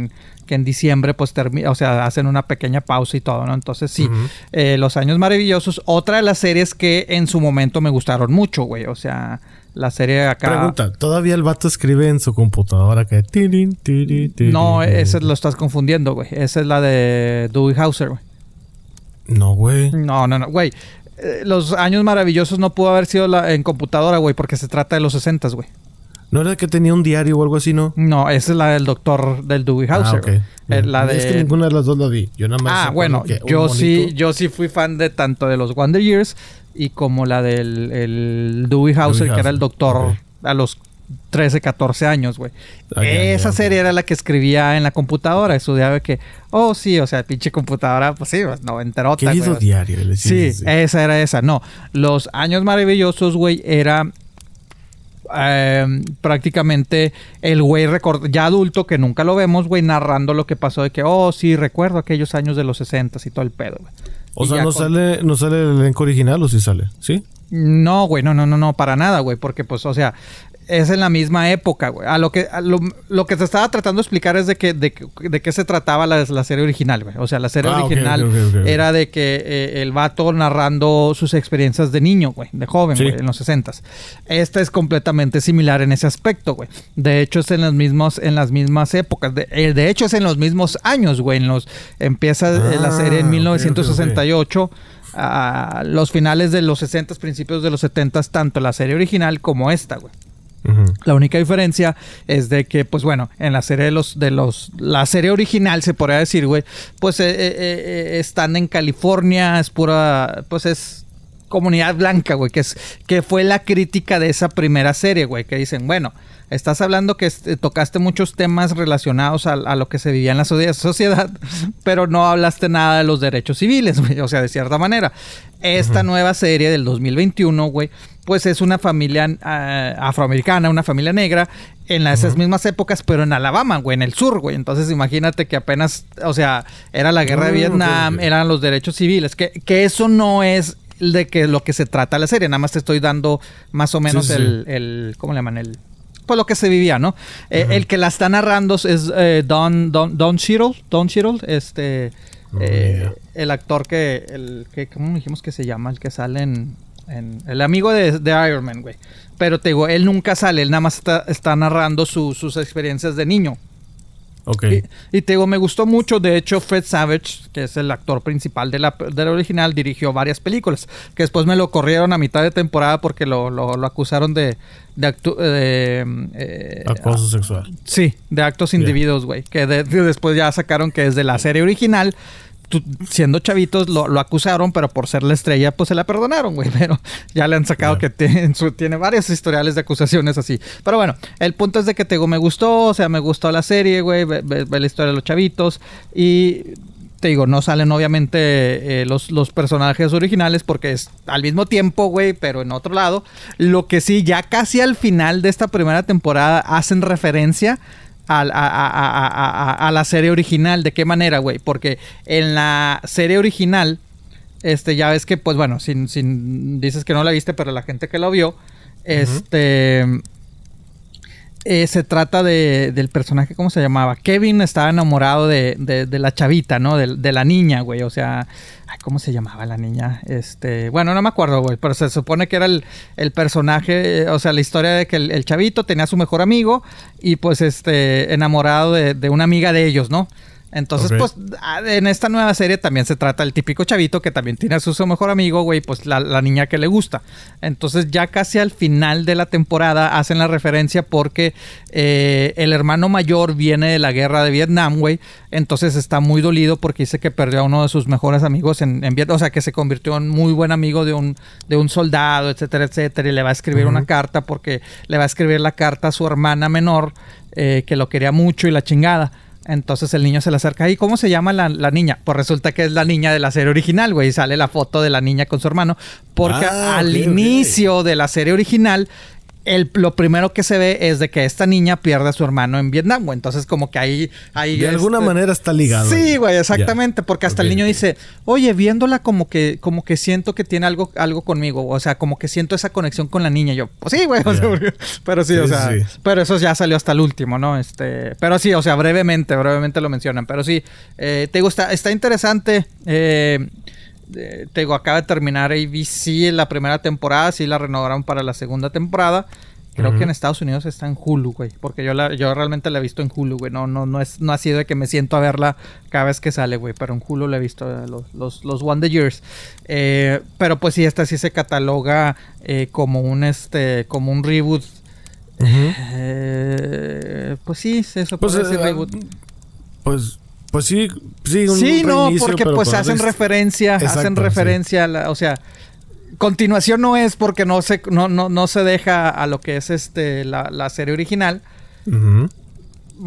en diciembre, pues, termina, o sea, hacen una pequeña pausa y todo, ¿no? Entonces, sí, Los Años Maravillosos. Otra de las series que en su momento me gustaron mucho, güey. O sea, la serie acá... Pregunta, ¿todavía el vato escribe en su computadora que... No, ese lo estás confundiendo, güey. Esa es la de Doogie Howser, güey. No, güey. No, güey. Los Años Maravillosos no pudo haber sido en computadora, güey, porque se trata de los 60s, güey. ¿No era que tenía un diario o algo así, no? No, esa es la del doctor del Doogie Howser. Ah, okay. La de... Es que ninguna de las dos la vi. Yo nada más... Ah, bueno, yo sí fui fan de tanto de los Wonder Years y como la del Doogie Howser, que era el doctor a los 13, 14 años, güey. Esa serie era la que escribía en la computadora. Estudiaba que... Oh, sí, o sea, pinche computadora, pues sí, pues, no, enterota, güey. Querido diario. Sí, esa era esa. No, Los Años Maravillosos, güey, era... prácticamente el güey ya adulto, que nunca lo vemos, güey, narrando lo que pasó de que... Oh, sí, recuerdo aquellos años de los 60 y todo el pedo, güey. O sea, ¿no sale el elenco original o sí sale? ¿Sí? No, güey, no, para nada, güey, porque pues, o sea... Es en la misma época, güey. Lo que se estaba tratando de explicar es de qué se trataba la serie original, güey. O sea, la serie original era de que el vato narrando sus experiencias de niño, güey. De joven, güey, en los 60s. Esta es completamente similar en ese aspecto, güey. De hecho, es en las mismas épocas. De hecho, es en los mismos años, güey. Empieza la serie en 1968... a los finales de los 60s, principios de los 70s, tanto la serie original como esta, güey. La única diferencia es de que, pues bueno, en la serie la serie original, se podría decir, güey, pues están en California, es pura, pues es comunidad blanca, güey, que fue la crítica de esa primera serie, güey, que dicen, bueno, estás hablando que tocaste muchos temas relacionados a lo que se vivía en la sociedad, pero no hablaste nada de los derechos civiles, güey, o sea, de cierta manera. Esta nueva serie del 2021, güey, pues es una familia afroamericana, una familia negra, en esas mismas épocas, pero en Alabama, güey, en el sur, güey. Entonces, imagínate que apenas, o sea, era la guerra de Vietnam, eran los derechos civiles, que eso no es de que lo que se trata la serie, nada más te estoy dando más o menos el ¿cómo le llaman? Pues lo que se vivía, ¿no? El que la está narrando es Don Cheadle, el actor que ¿cómo dijimos que se llama? El que sale el amigo de Iron Man, güey. Pero te digo, él nunca sale, él nada más está narrando sus experiencias de niño. Okay. Y te digo, me gustó mucho. De hecho, Fred Savage, que es el actor principal de la original, dirigió varias películas. Que después me lo corrieron a mitad de temporada porque lo acusaron de acoso sexual. Sí, de actos indebidos, güey. Que después ya sacaron que desde la serie original, siendo chavitos, lo acusaron, pero por ser la estrella, pues se la perdonaron, güey. Pero ya le han sacado que tiene varios historiales de acusaciones así. Pero bueno, el punto es de que te digo, me gustó, o sea, me gustó la serie, güey, ve la historia de los chavitos. Y te digo, no salen obviamente los personajes originales porque es al mismo tiempo, güey, pero en otro lado. Lo que sí, ya casi al final de esta primera temporada hacen referencia a la serie original. ¿De qué manera, güey? Porque en la serie original, ya ves que, pues bueno, sin dices que no la viste, pero la gente que lo vio, se trata del personaje, ¿cómo se llamaba? Kevin estaba enamorado de la chavita, ¿no? De la niña, güey, o sea... Ay, ¿cómo se llamaba la niña? Bueno, no me acuerdo, güey, pero se supone que era el personaje, o sea, la historia de que el chavito tenía a su mejor amigo y pues enamorado de una amiga de ellos, ¿no? Entonces, pues, en esta nueva serie también se trata el típico chavito que también tiene a su mejor amigo, güey, pues la niña que le gusta. Entonces, ya casi al final de la temporada hacen la referencia porque el hermano mayor viene de la guerra de Vietnam, güey. Entonces, está muy dolido porque dice que perdió a uno de sus mejores amigos en Vietnam. O sea, que se convirtió en muy buen amigo de un soldado, etcétera, etcétera. Y le va a escribir una carta porque le va a escribir la carta a su hermana menor que lo quería mucho y la chingada. Entonces el niño se le acerca. ¿Y cómo se llama la niña? Pues resulta que es la niña de la serie original, güey. Y sale la foto de la niña con su hermano. Porque al inicio de la serie original, lo primero que se ve es de que esta niña pierde a su hermano en Vietnam, güey. Entonces como que ahí de alguna manera está ligado. Sí, güey, exactamente. Yeah. Porque hasta el niño dice, oye, viéndola como que siento que tiene algo conmigo. O sea, como que siento esa conexión con la niña. Yo, pues sí, güey. Yeah. O sea, pero sí, o sea. Sí. Pero eso ya salió hasta el último, ¿no? Pero sí, o sea, brevemente lo mencionan. Pero sí, te digo, está interesante. Te digo, acaba de terminar ABC la primera temporada, sí la renovaron para la segunda temporada. Creo que en Estados Unidos está en Hulu, güey, porque yo realmente la he visto en Hulu, güey. No ha sido de que me siento a verla cada vez que sale, güey, pero en Hulu la he visto los Wonder Years. Pero pues sí, esta sí se cataloga como un reboot. Uh-huh. Pues sí, eso puede ser reboot. Pues sí, un reinicio, porque pues hacen referencia, a la, o sea, continuación no es porque no se deja a lo que es la serie original. Uh-huh.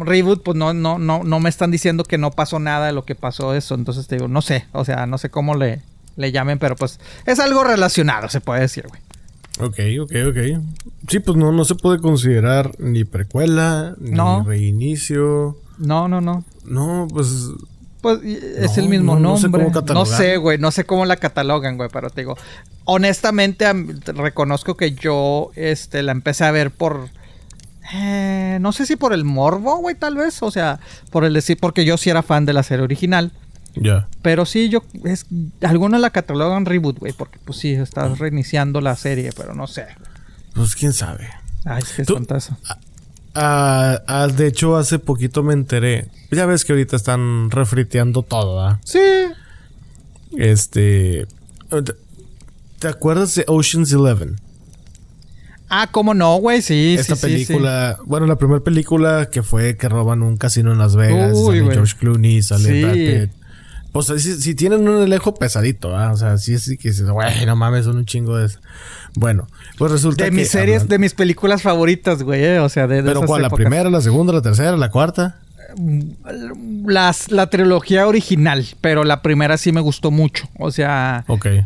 Reboot, pues no me están diciendo que no pasó nada de lo que pasó eso, entonces te digo, no sé, o sea, no sé cómo le llamen, pero pues es algo relacionado, se puede decir, güey. Ok. Sí, pues no se puede considerar ni precuela, ni reinicio. No. No, pues... Pues es el mismo nombre. No sé, güey. No sé cómo la catalogan, güey. Pero te digo... Honestamente, reconozco que yo la empecé a ver por... no sé si por el morbo, güey, tal vez. O sea, por el decir... Porque yo sí era fan de la serie original. Ya. Yeah. Pero sí, algunos la catalogan reboot, güey. Porque, pues sí, estás reiniciando la serie. Pero no sé. Pues quién sabe. Ay, es que es espantazo. De hecho, hace poquito me enteré. Ya ves que ahorita están refriteando todo, ¿verdad? Sí. ¿Te acuerdas de Ocean's 11? Ah, ¿cómo no, güey? Sí, película... Sí. Bueno, la primera película que fue que roban un casino en Las Vegas. Uy, sale George Clooney, sale Brad Pitt. O sea, si tienen un elejo pesadito, ¿verdad? O sea, sí que dices, güey, no mames, son un chingo de... Bueno, pues resulta que... De mis películas favoritas, güey, O sea, de ¿Pero cuál? ¿La primera, la segunda, la tercera, la cuarta? La trilogía original, pero la primera sí me gustó mucho. O sea, okay.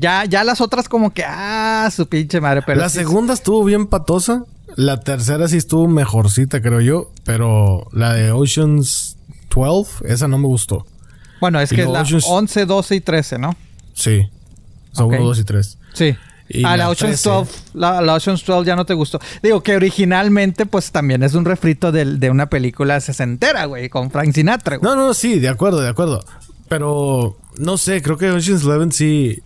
Ya las otras como que... Ah, su pinche madre. Pero la segunda estuvo bien patosa. La tercera sí estuvo mejorcita, creo yo. Pero la de Ocean's 12, esa no me gustó. Bueno, es que es la 11, 12 y 13, ¿no? Sí. O sea, 1, 2 y 3. Sí. Y la Ocean's 12, la Ocean's 12 ya no te gustó. Digo que originalmente, pues también es un refrito de una película sesentera, güey, con Frank Sinatra, güey. No, sí, de acuerdo. Pero, no sé, creo que Ocean's 11 sí...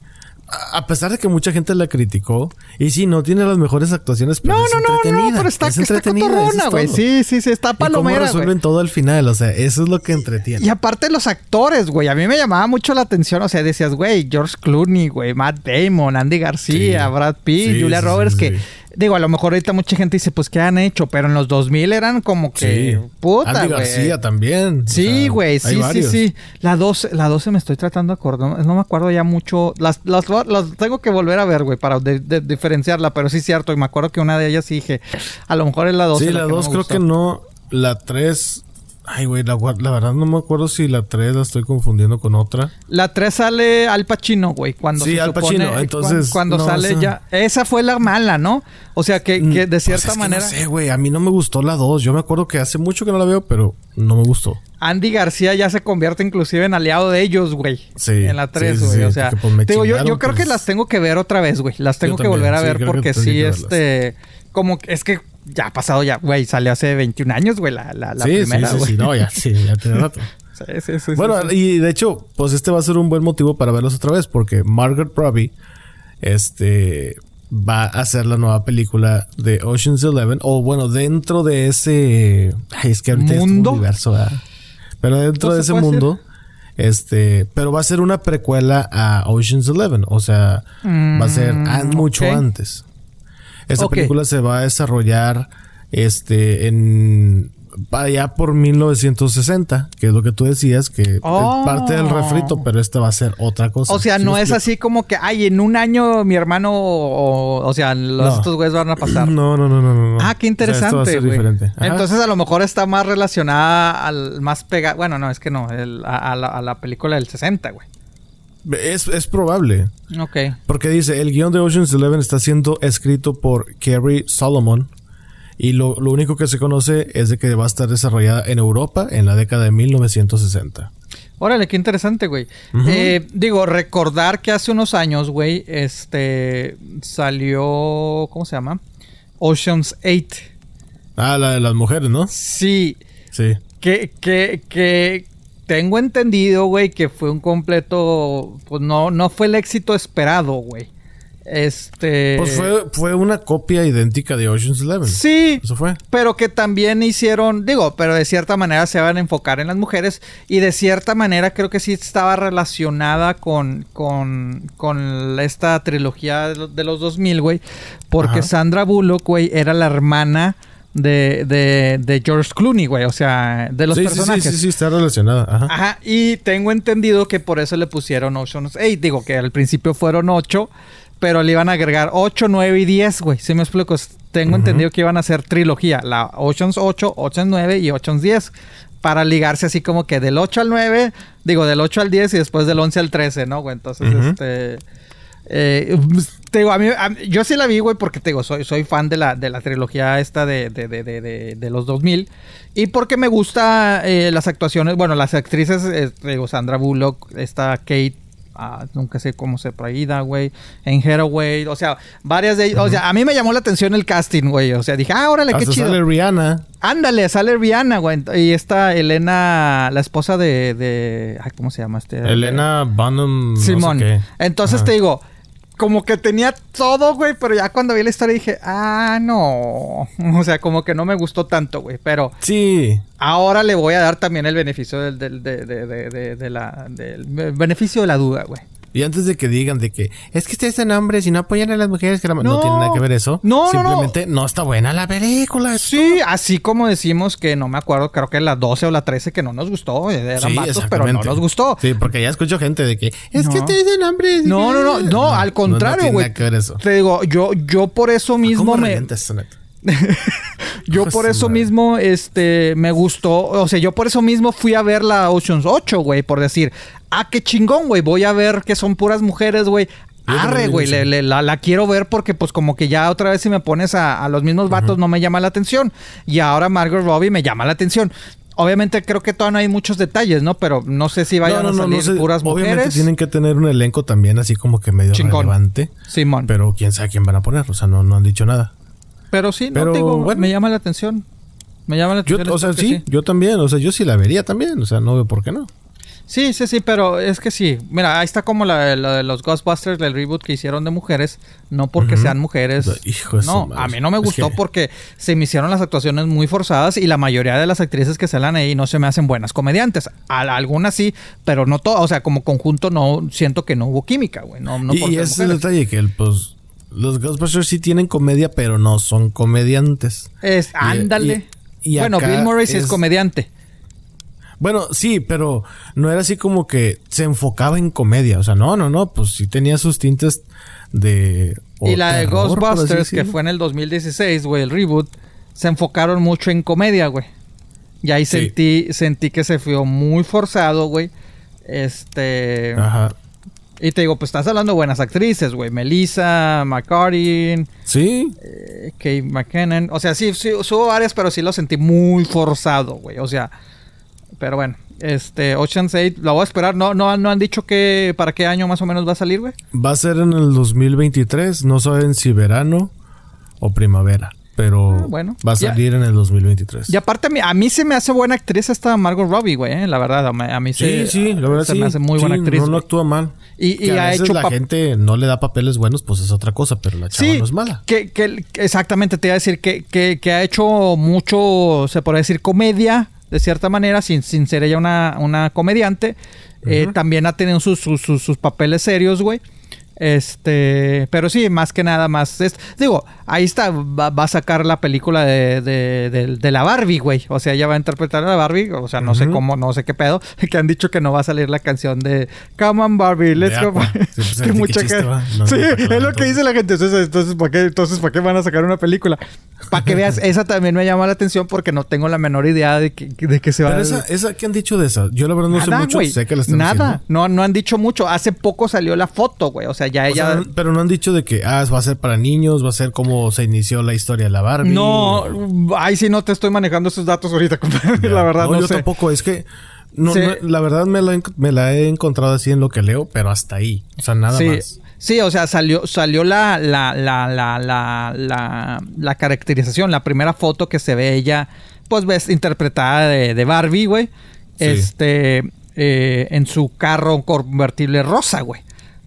A pesar de que mucha gente la criticó, y sí, no tiene las mejores actuaciones, pero es entretenida. No, pero está cotorrona, güey. Sí, está palomera, güey. Y cómo resuelven todo al final, o sea, eso es lo que entretiene. Y aparte los actores, güey, a mí me llamaba mucho la atención, o sea, decías, güey, George Clooney, güey, Matt Damon, Andy García, sí. Brad Pitt, sí, Julia Roberts, sí. Que... Digo, a lo mejor ahorita mucha gente dice, pues, ¿qué han hecho? Pero en los 2000 eran como que... Sí. Puta, Andy García también. Sí, güey. O sea, sí. La 12 me estoy tratando de acordar. No me acuerdo ya mucho. Las tengo que volver a ver, güey, para diferenciarla. Pero sí es cierto. Y me acuerdo que una de ellas sí dije, a lo mejor es la 12. Sí, la 2 creo que no. La 3... Ay, güey, la verdad no me acuerdo si la 3 la estoy confundiendo con otra. La 3 sale Al Pacino, güey. Al Pacino, entonces... Cuando sale ya... Esa fue la mala, ¿no? O sea, que de cierta manera... No sé, güey. A mí no me gustó la 2. Yo me acuerdo que hace mucho que no la veo, pero no me gustó. Andy García ya se convierte inclusive en aliado de ellos, güey. Sí. En la 3, güey. Sí. O sea, pues yo creo que las tengo que ver otra vez, güey. Las tengo que volver a ver porque sí, Como es que... Ya ha pasado ya, güey, salió hace 21 años, güey, la primera, güey. Sí, ya tiene rato. Sí. Bueno, y de hecho, pues va a ser un buen motivo para verlos otra vez, porque Margot Robbie, va a hacer la nueva película de Ocean's 11, o bueno, dentro de ese... Ay, es que ahorita es un universo, ¿verdad? Pero dentro de ese mundo... pero va a ser una precuela a Ocean's 11, o sea, va a ser mucho antes. Esta película se va a desarrollar allá por 1960, que es lo que tú decías, que es parte del refrito, pero esta va a ser otra cosa. O sea, no es así como que, ay, en un año mi hermano, o sea, estos güeyes van a pasar. No. Ah, qué interesante, güey. O sea, esto va a ser diferente. Ajá. Entonces, a lo mejor está más relacionada al más pegado. Bueno, no, es que no, a la película del 60, güey. Es probable. Ok. Porque dice, el guión de Ocean's 11 está siendo escrito por Kerry Solomon. Y lo único que se conoce es de que va a estar desarrollada en Europa en la década de 1960. Órale, qué interesante, güey. Uh-huh. Digo, recordar que hace unos años, güey, salió... ¿Cómo se llama? Ocean's 8. Ah, la de las mujeres, ¿no? Sí. Sí. Que tengo entendido, güey, que fue un completo... Pues no fue el éxito esperado, güey. Pues fue una copia idéntica de Ocean's Eleven. Sí. Eso fue. Pero que también hicieron... Digo, pero de cierta manera se van a enfocar en las mujeres. Y de cierta manera creo que sí estaba relacionada con esta trilogía de los 2000, güey. Porque, ajá, Sandra Bullock, güey, era la hermana... De George Clooney, güey. O sea, de los personajes. Sí, está relacionada. Ajá. Y tengo entendido que por eso le pusieron Ocean's 8. Digo que al principio fueron 8, pero le iban a agregar 8, 9 y 10, güey. ¿Sí me explico? Tengo entendido que iban a hacer trilogía. La Ocean's 8, Ocean's 9 y Ocean's 10. Para ligarse así como que del 8 al 9, digo, del 8 al 10 y después del 11 al 13, ¿no, güey? Entonces, te digo, a mí, yo sí la vi, güey, porque te digo, soy fan de la trilogía esta de los 2000. Y porque me gusta las actuaciones, bueno, las actrices, te digo, Sandra Bullock, esta Kate, nunca sé cómo se prohída, güey, en Haraway, o sea, varias de ellas, o sea, a mí me llamó la atención el casting, güey, o sea, dije, órale, qué chido. Sale Rihanna. Ándale, sale Rihanna, güey, y esta Elena, la esposa de ¿cómo se llama este? Elena Bonham Simón. No sé qué. Entonces, te digo, como que tenía todo, güey, pero ya cuando vi la historia dije, no. O sea, como que no me gustó tanto, güey, pero... Sí. Ahora le voy a dar también el beneficio del beneficio de la duda, güey. Y antes de que digan de que es que ustedes son hombres y no apoyan a las mujeres, que no tiene nada que ver eso. No, simplemente no está buena la película. Sí, todo. Así como decimos que no me acuerdo, creo que la 12 o la 13 que no nos gustó, eran vatos, pero no nos gustó. Sí, porque ya escucho gente de que es que ustedes son hombres. No, al contrario, güey. No, te digo, yo por eso mismo yo por eso mismo me gustó, o sea, yo por eso mismo fui a ver la Ocean's 8, güey, por decir, qué chingón, güey, voy a ver que son puras mujeres, güey. Arre, güey, la quiero ver porque pues como que ya otra vez si me pones a los mismos vatos no me llama la atención. Y ahora Margot Robbie me llama la atención. Obviamente creo que todavía no hay muchos detalles, ¿no? Pero no sé si vayan a salir puras mujeres. Obviamente tienen que tener un elenco también así como que medio chingón, relevante. Simón. Pero quién sabe quién van a poner, o sea, no han dicho nada. Pero sí, pero, no te digo, bueno, me llama la atención. Me llama la atención. O sea, sí, yo también. O sea, yo sí la vería también. O sea, no veo por qué no. Sí, pero es que sí. Mira, ahí está como la de los Ghostbusters, el reboot que hicieron de mujeres. No porque sean mujeres. Hijo de su madre. A mí no me gustó porque se me hicieron las actuaciones muy forzadas y la mayoría de las actrices que salen ahí no se me hacen buenas comediantes. Algunas sí, pero no todas. O sea, como conjunto no siento que no hubo química, güey. No y ese es el detalle que los Ghostbusters sí tienen comedia, pero no son comediantes. Ándale. Y bueno, Bill Murray sí es comediante. Bueno, sí, pero no era así como que se enfocaba en comedia. O sea, no. Pues sí tenía sus tintes de... Y la de Ghostbusters, que fue en el 2016, güey, el reboot, se enfocaron mucho en comedia, güey. Y ahí sentí que se fue muy forzado, güey. Ajá. Y te digo, pues estás hablando de buenas actrices, güey. Melissa McCarthy. Sí. Kate McKinnon. O sea, sí, hubo varias, pero sí lo sentí muy forzado, güey. O sea, pero bueno. Ocean's 8, la voy a esperar. No han dicho que para qué año más o menos va a salir, güey. Va a ser en el 2023. No saben si verano o primavera. Pero va a salir en el 2023. Y aparte, a mí se me hace buena actriz esta Margot Robbie, güey. La verdad, a mí se me hace muy buena actriz. No actúa mal. Y a veces la gente no le da papeles buenos, pues es otra cosa, pero la chava no es mala. Que exactamente, te iba a decir que ha hecho mucho, se podría decir, comedia, de cierta manera, sin ser ella una comediante. También ha tenido sus papeles serios, güey. Pero sí, más que nada más. Digo, ahí está, va a sacar la película de la Barbie, güey. O sea, ella va a interpretar a la Barbie. O sea, no sé cómo, no sé qué pedo. Que han dicho que no va a salir la canción de Come on Barbie, let's go. Que mucha gente. Sí, es lo que dice la gente. Entonces, ¿para qué van a sacar una película? Para que veas, esa también me llamó la atención porque no tengo la menor idea de que se va a... Esa, ¿qué han dicho de esa? Yo la verdad no sé mucho, sé que la están diciendo. Nada, no han dicho mucho. Hace poco salió la foto, güey. O sea, ya ella... O sea, pero no han dicho de que, va a ser para niños, va a ser como se inició la historia de la Barbie. No, ay, sí, no te estoy manejando esos datos ahorita, compadre. La verdad no sé. No, yo tampoco, es que... No, la verdad me la he encontrado así en lo que leo, pero hasta ahí. O sea, nada más. Sí, o sea, salió la caracterización, la primera foto que se ve ella, pues ves, interpretada de Barbie, güey. Sí. En su carro convertible rosa, güey.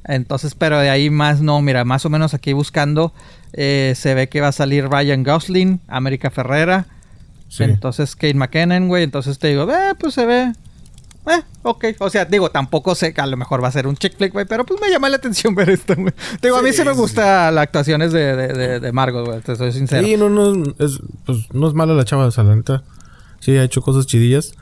Entonces, pero de ahí más no, mira, más o menos aquí buscando, se ve que va a salir Ryan Gosling, América Ferrera, sí. Entonces Kate McKinnon, güey. Entonces te digo, pues se ve. Ok, o sea, digo, tampoco sé, a lo mejor va a ser un chick flick, güey, pero pues me llama la atención ver esto, güey. Digo, sí, a mí sí me gusta las actuaciones de Margot, güey, te soy sincero. Sí, no es mala la chava, o sea, la neta. Sí, ha hecho cosas chidillas,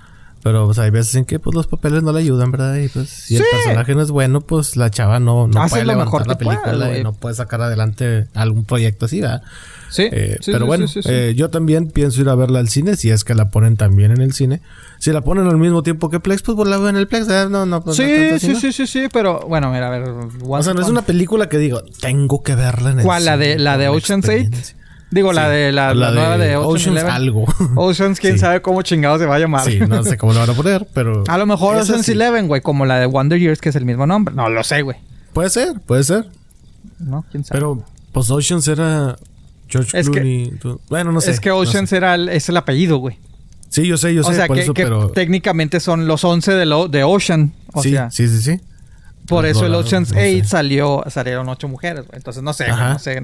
pero pues hay veces en que pues los papeles no le ayudan, ¿verdad? Y pues si el personaje no es bueno, pues la chava no puede levantar mejor la película y no puede sacar adelante algún proyecto así, ¿verdad? Sí, pero bueno, yo también pienso ir a verla al cine, si es que la ponen también en el cine. Si la ponen al mismo tiempo que Plex, pues la veo en el Plex. Pues, sí, pero bueno, mira, a ver. O sea, no es una película que digo, tengo que verla en el cine. ¿Cuál? ¿La de Ocean's Eight? Digo, la de la nueva de Ocean's Eleven. Algo. Ocean's, quién sabe cómo chingados se va a llamar. Sí, no sé cómo lo van a poner, pero... A lo mejor Ocean's Eleven, güey, como la de Wonder Years, que es el mismo nombre. No lo sé, güey. Puede ser. No, quién sabe. Pero, pues Ocean's era... George Clooney. Bueno, no sé. Es que Ocean's es el apellido, güey. Sí, yo sé. O sea, por eso, pero... técnicamente son los 11 de Ocean. Sí. Por eso el Ocean's 8 salieron 8 mujeres, güey. Entonces, no sé.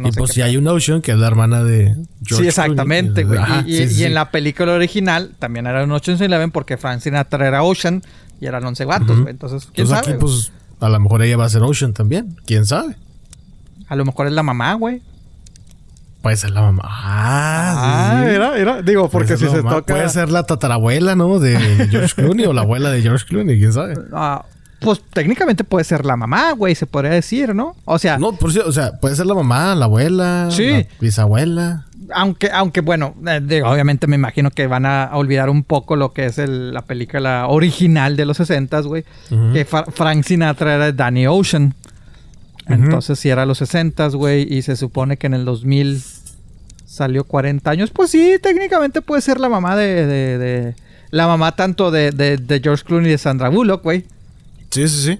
Y pues si hay un Ocean que es la hermana de George. Sí, exactamente, güey. Y en la película original también era un Ocean's 11 porque Frank Sinatra era Ocean y eran 11 gatos, güey. Entonces, ¿quién sabe? Aquí, pues, a lo mejor ella va a ser Ocean también. ¿Quién sabe? A lo mejor es la mamá, güey. Puede ser la mamá. Sí. Mira. Digo, porque si se toca... Puede ser la tatarabuela, ¿no? De George Clooney o la abuela de George Clooney, quién sabe. Pues técnicamente puede ser la mamá, güey, se podría decir, ¿no? O sea... No, por cierto, o sea, puede ser la mamá, la abuela, la bisabuela. Aunque bueno, digo, obviamente me imagino que van a olvidar un poco lo que es la película original de los 60s, güey. Uh-huh. Que Frank Sinatra era Danny Ocean. Entonces, si era los 60s, güey, y se supone que en el 2000 salió 40 años, pues sí, técnicamente puede ser la mamá de la mamá tanto de George Clooney y de Sandra Bullock, güey. Sí.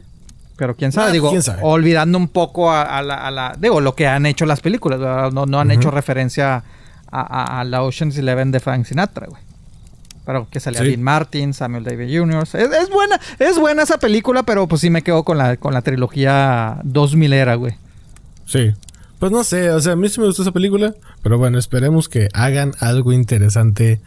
Pero quién sabe, digo, ¿quién sabe? Olvidando un poco a la digo, lo que han hecho las películas, ¿verdad? No han hecho referencia a la Ocean's Eleven de Frank Sinatra, güey. Pero que salía Dean Martin, Samuel Davis Jr. Es buena esa película, pero pues sí me quedo con la trilogía 2000era, güey. Sí. Pues no sé, o sea, a mí sí me gustó esa película. Pero bueno, esperemos que hagan algo interesante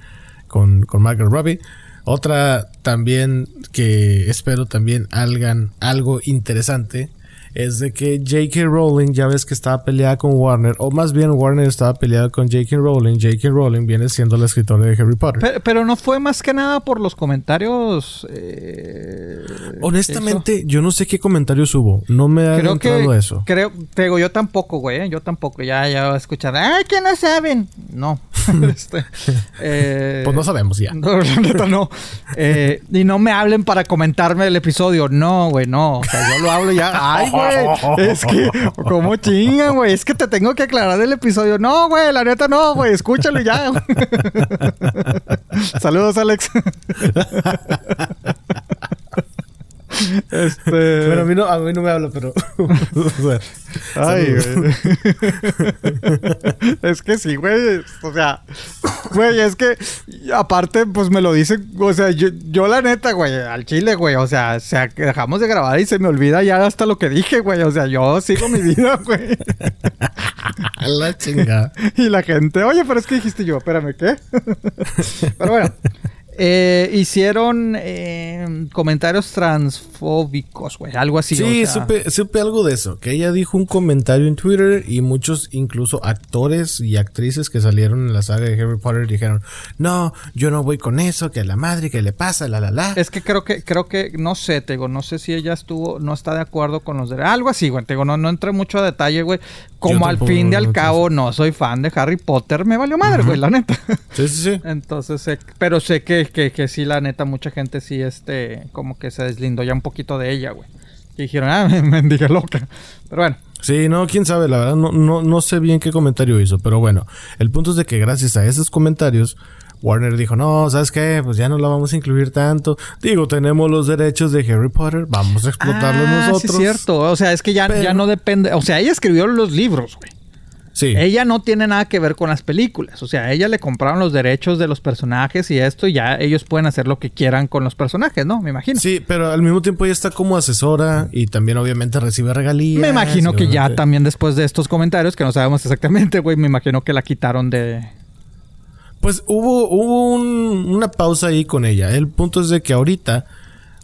con Margot Robbie. Otra también que espero también hagan algo interesante es de que J.K. Rowling, ya ves que estaba peleada con Warner, o más bien Warner estaba peleada con J.K. Rowling. J.K. Rowling viene siendo la escritora de Harry Potter. Pero no fue más que nada por los comentarios. Honestamente, yo no sé qué comentarios hubo. No me ha entrado eso. Creo, te digo, yo tampoco, güey. Yo tampoco. Ya escuchar. ¡Ay, que no saben! No. Pues no sabemos ya. No, la neta no. Y no me hablen para comentarme el episodio. No, güey, no. O sea, yo lo hablo ya. ¡Ay, güey! Es que, ¿cómo chingan, güey? Es que te tengo que aclarar del episodio. No, güey, la neta no, güey. Escúchalo ya. Saludos, Alex. Bueno, a mí no me habla, pero... Ay, güey. Es que sí, güey. O sea, güey, es que... Aparte, pues me lo dicen... O sea, yo la neta, güey, al chile, güey. O sea, que dejamos de grabar y se me olvida ya hasta lo que dije, güey. O sea, yo sigo mi vida, güey. La chingada. Y la gente... Oye, pero es que dijiste yo. Espérame, ¿qué? Pero bueno... Hicieron comentarios transfóbicos, güey, algo así. Sí, o sea, supe algo de eso, que ella dijo un comentario en Twitter y muchos, incluso actores y actrices que salieron en la saga de Harry Potter, dijeron, no, yo no voy con eso, que la madre, que le pasa, la. Es que creo que, no sé, te digo, no sé si ella no está de acuerdo con los derechos, algo así, güey, te digo, no entré mucho a detalle, güey, como al fin y al cabo no soy fan de Harry Potter, me valió madre, güey, la neta. Sí. Entonces, pero sé que sí, la neta, mucha gente sí, como que se deslindó ya un poquito de ella, güey. Y dijeron, mendiga loca. Pero bueno. Sí, no, quién sabe, la verdad, no sé bien qué comentario hizo. Pero bueno, el punto es de que gracias a esos comentarios, Warner dijo, no, ¿sabes qué? Pues ya no la vamos a incluir tanto. Digo, tenemos los derechos de Harry Potter, vamos a explotarlos nosotros. Sí, es cierto. O sea, es que ya no depende. O sea, ella escribió los libros, güey. Sí. Ella no tiene nada que ver con las películas. O sea, a ella le compraron los derechos de los personajes y esto, y ya ellos pueden hacer lo que quieran con los personajes, ¿no? Me imagino. Sí, pero al mismo tiempo ella está como asesora y también obviamente recibe regalías. Me imagino que ya también después de estos comentarios, que no sabemos exactamente, güey, me imagino que la quitaron de... Pues hubo una pausa ahí con ella. El punto es de que ahorita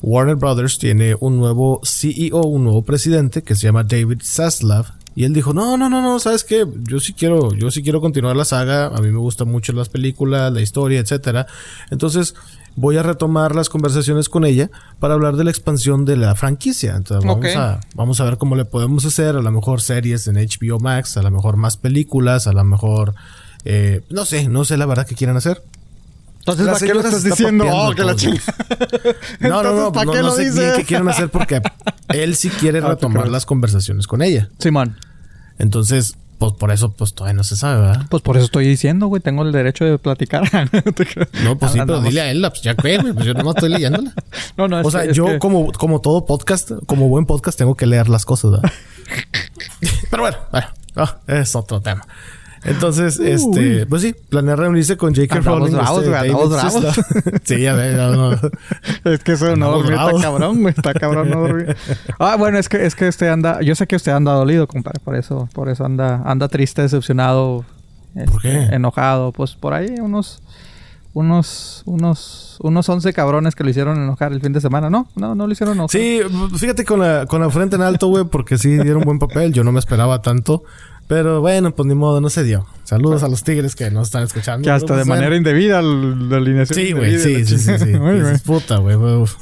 Warner Brothers tiene un nuevo CEO, un nuevo presidente que se llama David Hasselhoff. Y él dijo, no, ¿sabes qué? Yo sí quiero continuar la saga, a mí me gustan mucho las películas, la historia, etcétera. Entonces, voy a retomar las conversaciones con ella para hablar de la expansión de la franquicia. Entonces, vamos a ver cómo le podemos hacer, a lo mejor series en HBO Max, a lo mejor más películas, a lo mejor, no sé la verdad que quieran hacer. Entonces, ¿para qué lo estás diciendo? Oh, que la chinga. No, ¿para qué lo dices? No sé qué quieren hacer porque él sí quiere retomar las conversaciones con ella. Simón. Entonces, pues por eso, pues todavía no se sabe, ¿verdad? Pues por eso estoy diciendo, güey, tengo el derecho de platicar. No, pues sí, pero dile a él, pues ya que, güey, pues yo nomás estoy leyéndola. No, o sea, yo como todo podcast, como buen podcast, tengo que leer las cosas, ¿verdad? Pero bueno, es otro tema. Entonces, pues sí, planea reunirse con J.K. Rowling. Bravos. Sí, ya ves, no. Es que eso no dormir, está cabrón no dormir. Ah, bueno, es que usted anda, yo sé que usted anda dolido, compadre, por eso anda triste, decepcionado. ¿Por qué? Enojado, pues por ahí unos 11 cabrones que lo hicieron enojar el fin de semana. No lo hicieron enojar. Sí, fíjate con la frente en alto, güey, porque sí dieron buen papel, yo no me esperaba tanto. Pero bueno, pues ni modo, no se dio. Saludos a los tigres que nos están escuchando. Que hasta de manera indebida la alineación. Sí, güey, sí. Es puta, güey.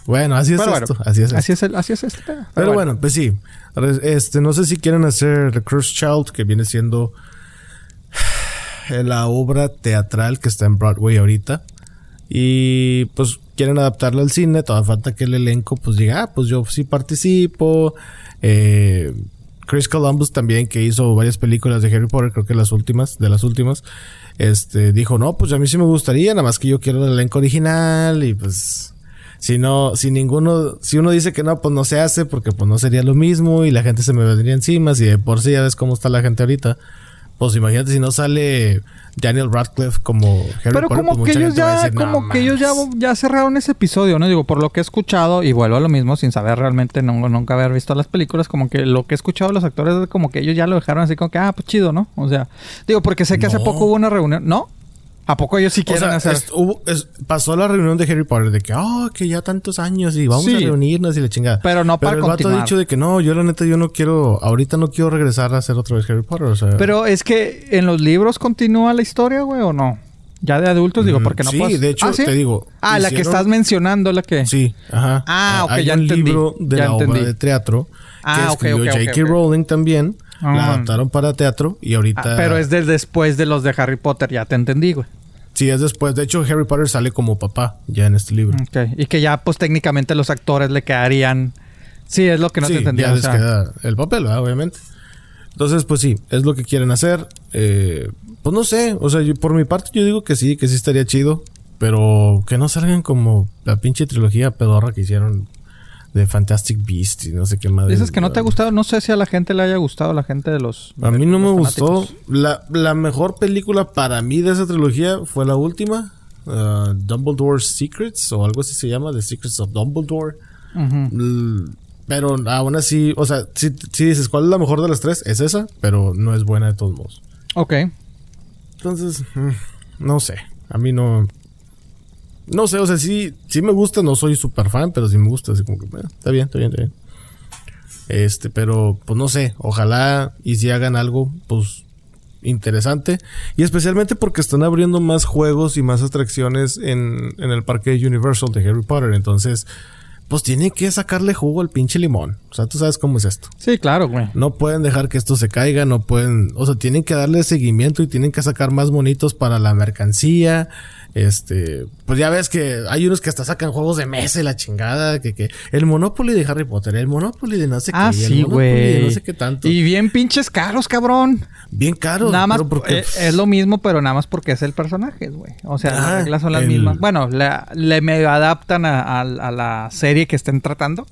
Bueno, así es esto. Pero bueno, pues sí. No sé si quieren hacer The Cursed Child, que viene siendo la obra teatral que está en Broadway ahorita. Y pues quieren adaptarla al cine. Todavía falta que el elenco pues diga, pues yo sí participo. Chris Columbus también, que hizo varias películas de Harry Potter, creo que las últimas, dijo, no, pues a mí sí me gustaría, nada más que yo quiero el elenco original, y pues, si uno dice que no, pues no se hace, porque pues no sería lo mismo, y la gente se me vendría encima, si de por sí ya ves cómo está la gente ahorita, pues imagínate si no sale Daniel Radcliffe como Harry Potter. Pero como que ellos ya cerraron ese episodio, ¿no? Digo, por lo que he escuchado, y vuelvo a lo mismo sin saber realmente, nunca haber visto las películas, como que lo que he escuchado de los actores es como que ellos ya lo dejaron así como que, pues chido, ¿no? O sea, digo, porque sé que hace poco hubo una reunión, ¿no? ¿A poco ellos sí quieren hacer? Pasó la reunión de Harry Potter de que, que ya tantos años y vamos a reunirnos y la chingada. Pero no para continuar. Pero el vato ha dicho de que no, yo la neta, ahorita no quiero regresar a hacer otra vez Harry Potter, o sea. Pero es que en los libros continúa la historia, güey, ¿o no? Ya de adultos, digo, porque no puedo. Sí, de hecho, ¿sí? Te digo. La que estás mencionando, la que. Sí, ajá. Hay ya entendí. Hay un libro de la obra de teatro que escribió J.K. Rowling también. La adaptaron para teatro y ahorita... pero es después de los de Harry Potter, ya te entendí, güey. Sí, es después. De hecho, Harry Potter sale como papá ya en este libro. Okay. Y que ya, pues, técnicamente los actores le quedarían... Sí, es lo que no te entendí. Ya les queda el papel, ¿verdad? Obviamente. Entonces, pues sí, es lo que quieren hacer. Pues no sé, o sea, por mi parte yo digo que sí estaría chido. Pero que no salgan como la pinche trilogía pedorra que hicieron... de Fantastic Beasts y no sé qué madre. Dices que no te ha gustado. No sé si a la gente le haya gustado, la gente de los... A mí no me gustó. La mejor película para mí de esa trilogía fue la última. Dumbledore's Secrets o algo así se llama. The Secrets of Dumbledore. Pero aún así... O sea, si dices cuál es la mejor de las tres, es esa. Pero no es buena de todos modos. Ok. Entonces, no sé. A mí no... No sé, o sea, sí me gusta, no soy super fan, pero sí me gusta, así como que, bueno, está bien. Pero, pues no sé, ojalá y si hagan algo, pues, interesante. Y especialmente porque están abriendo más juegos y más atracciones en el parque Universal de Harry Potter. Entonces, pues tienen que sacarle jugo al pinche limón. O sea, tú sabes cómo es esto. Sí, claro, güey. No pueden dejar que esto se caiga, no pueden... O sea, tienen que darle seguimiento y tienen que sacar más bonitos para la mercancía. Pues ya ves que hay unos que hasta sacan juegos de mesa y la chingada. Que el Monopoly de Harry Potter, el Monopoly de no sé qué. Ah, sí, güey. No sé qué tanto. Y bien pinches caros, cabrón. Bien caros. Nada más porque... es lo mismo, pero nada más porque es el personaje, güey. O sea, las reglas son las mismas. Bueno, le me adaptan a la serie que estén tratando.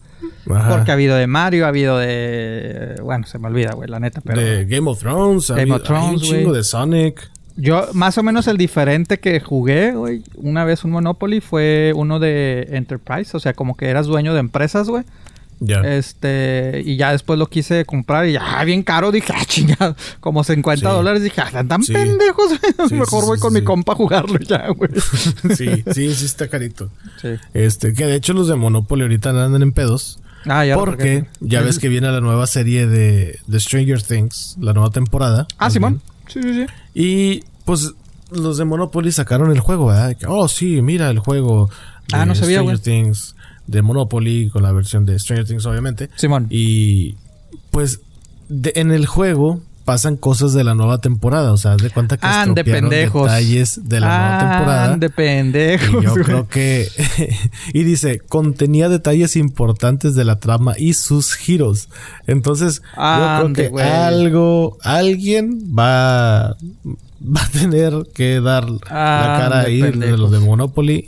Ajá. Porque ha habido de Mario, ha habido de... Bueno, se me olvida, güey, la neta, pero... De Game of Thrones. Game of Thrones, güey. Un chingo de Sonic. Yo, más o menos el diferente que jugué, güey, una vez un Monopoly fue uno de Enterprise. O sea, como que eras dueño de empresas, güey. Ya. Y ya después lo quise comprar y ya, bien caro. Dije, ah, chingado. Como $50. Dije, ah, tan pendejos, güey. Sí, mejor voy con mi compa a jugarlo ya, güey. sí, está carito. Sí. Que de hecho los de Monopoly ahorita andan en pedos. Ah, ya. Porque ya ves que viene la nueva serie de Stranger Things, la nueva temporada. Ah, Simón. Sí. Y pues los de Monopoly sacaron el juego, ¿verdad? Oh, sí, mira el juego de no sabía, Stranger Things de Monopoly con la versión de Stranger Things, obviamente. Simón. Y pues en el juego pasan cosas de la nueva temporada. O sea, haz de cuenta que estropearon detalles de la nueva temporada. De pendejos. Y yo creo que... y dice, contenía detalles importantes de la trama y sus giros. Entonces, yo creo que alguien va a tener que dar la cara ahí de los de Monopoly.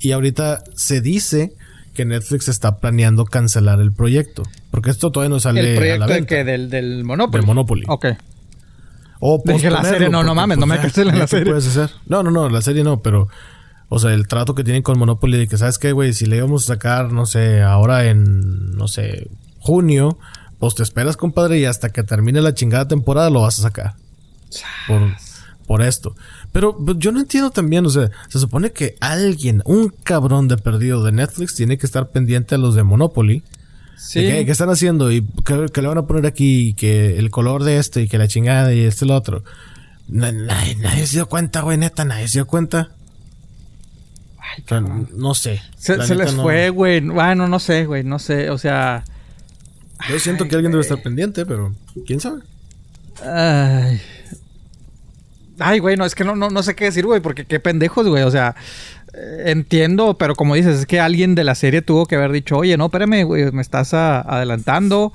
Y ahorita se dice que Netflix está planeando cancelar el proyecto. Porque esto todavía no sale a la venta. ¿El proyecto que del Monopoly? Del Monopoly. Ok. O dije la serie, no mames, pues no me cancelen la serie. Puedes hacer? No, la serie no, pero... O sea, el trato que tienen con Monopoly de que, ¿sabes qué, güey? Si le íbamos a sacar, no sé, ahora en, no sé, junio, pues te esperas, compadre, y hasta que termine la chingada temporada lo vas a sacar. Por esto. Pero yo no entiendo también, o sea, se supone que alguien, un cabrón de perdido de Netflix, tiene que estar pendiente a los de Monopoly. Sí. ¿Qué están haciendo? Y que le van a poner aquí, y que el color de este, y que la chingada, y este y lo otro. Nadie se dio cuenta, güey, neta, nadie se dio cuenta. Ay, o sea, no sé. Se les fue, güey. Bueno, no sé, o sea... Yo siento que alguien debe estar pendiente, pero ¿quién sabe? Ay, güey, no, es que no sé qué decir, güey, porque qué pendejos, güey, o sea, entiendo, pero como dices, es que alguien de la serie tuvo que haber dicho, oye, no, espérame, güey, me estás adelantando.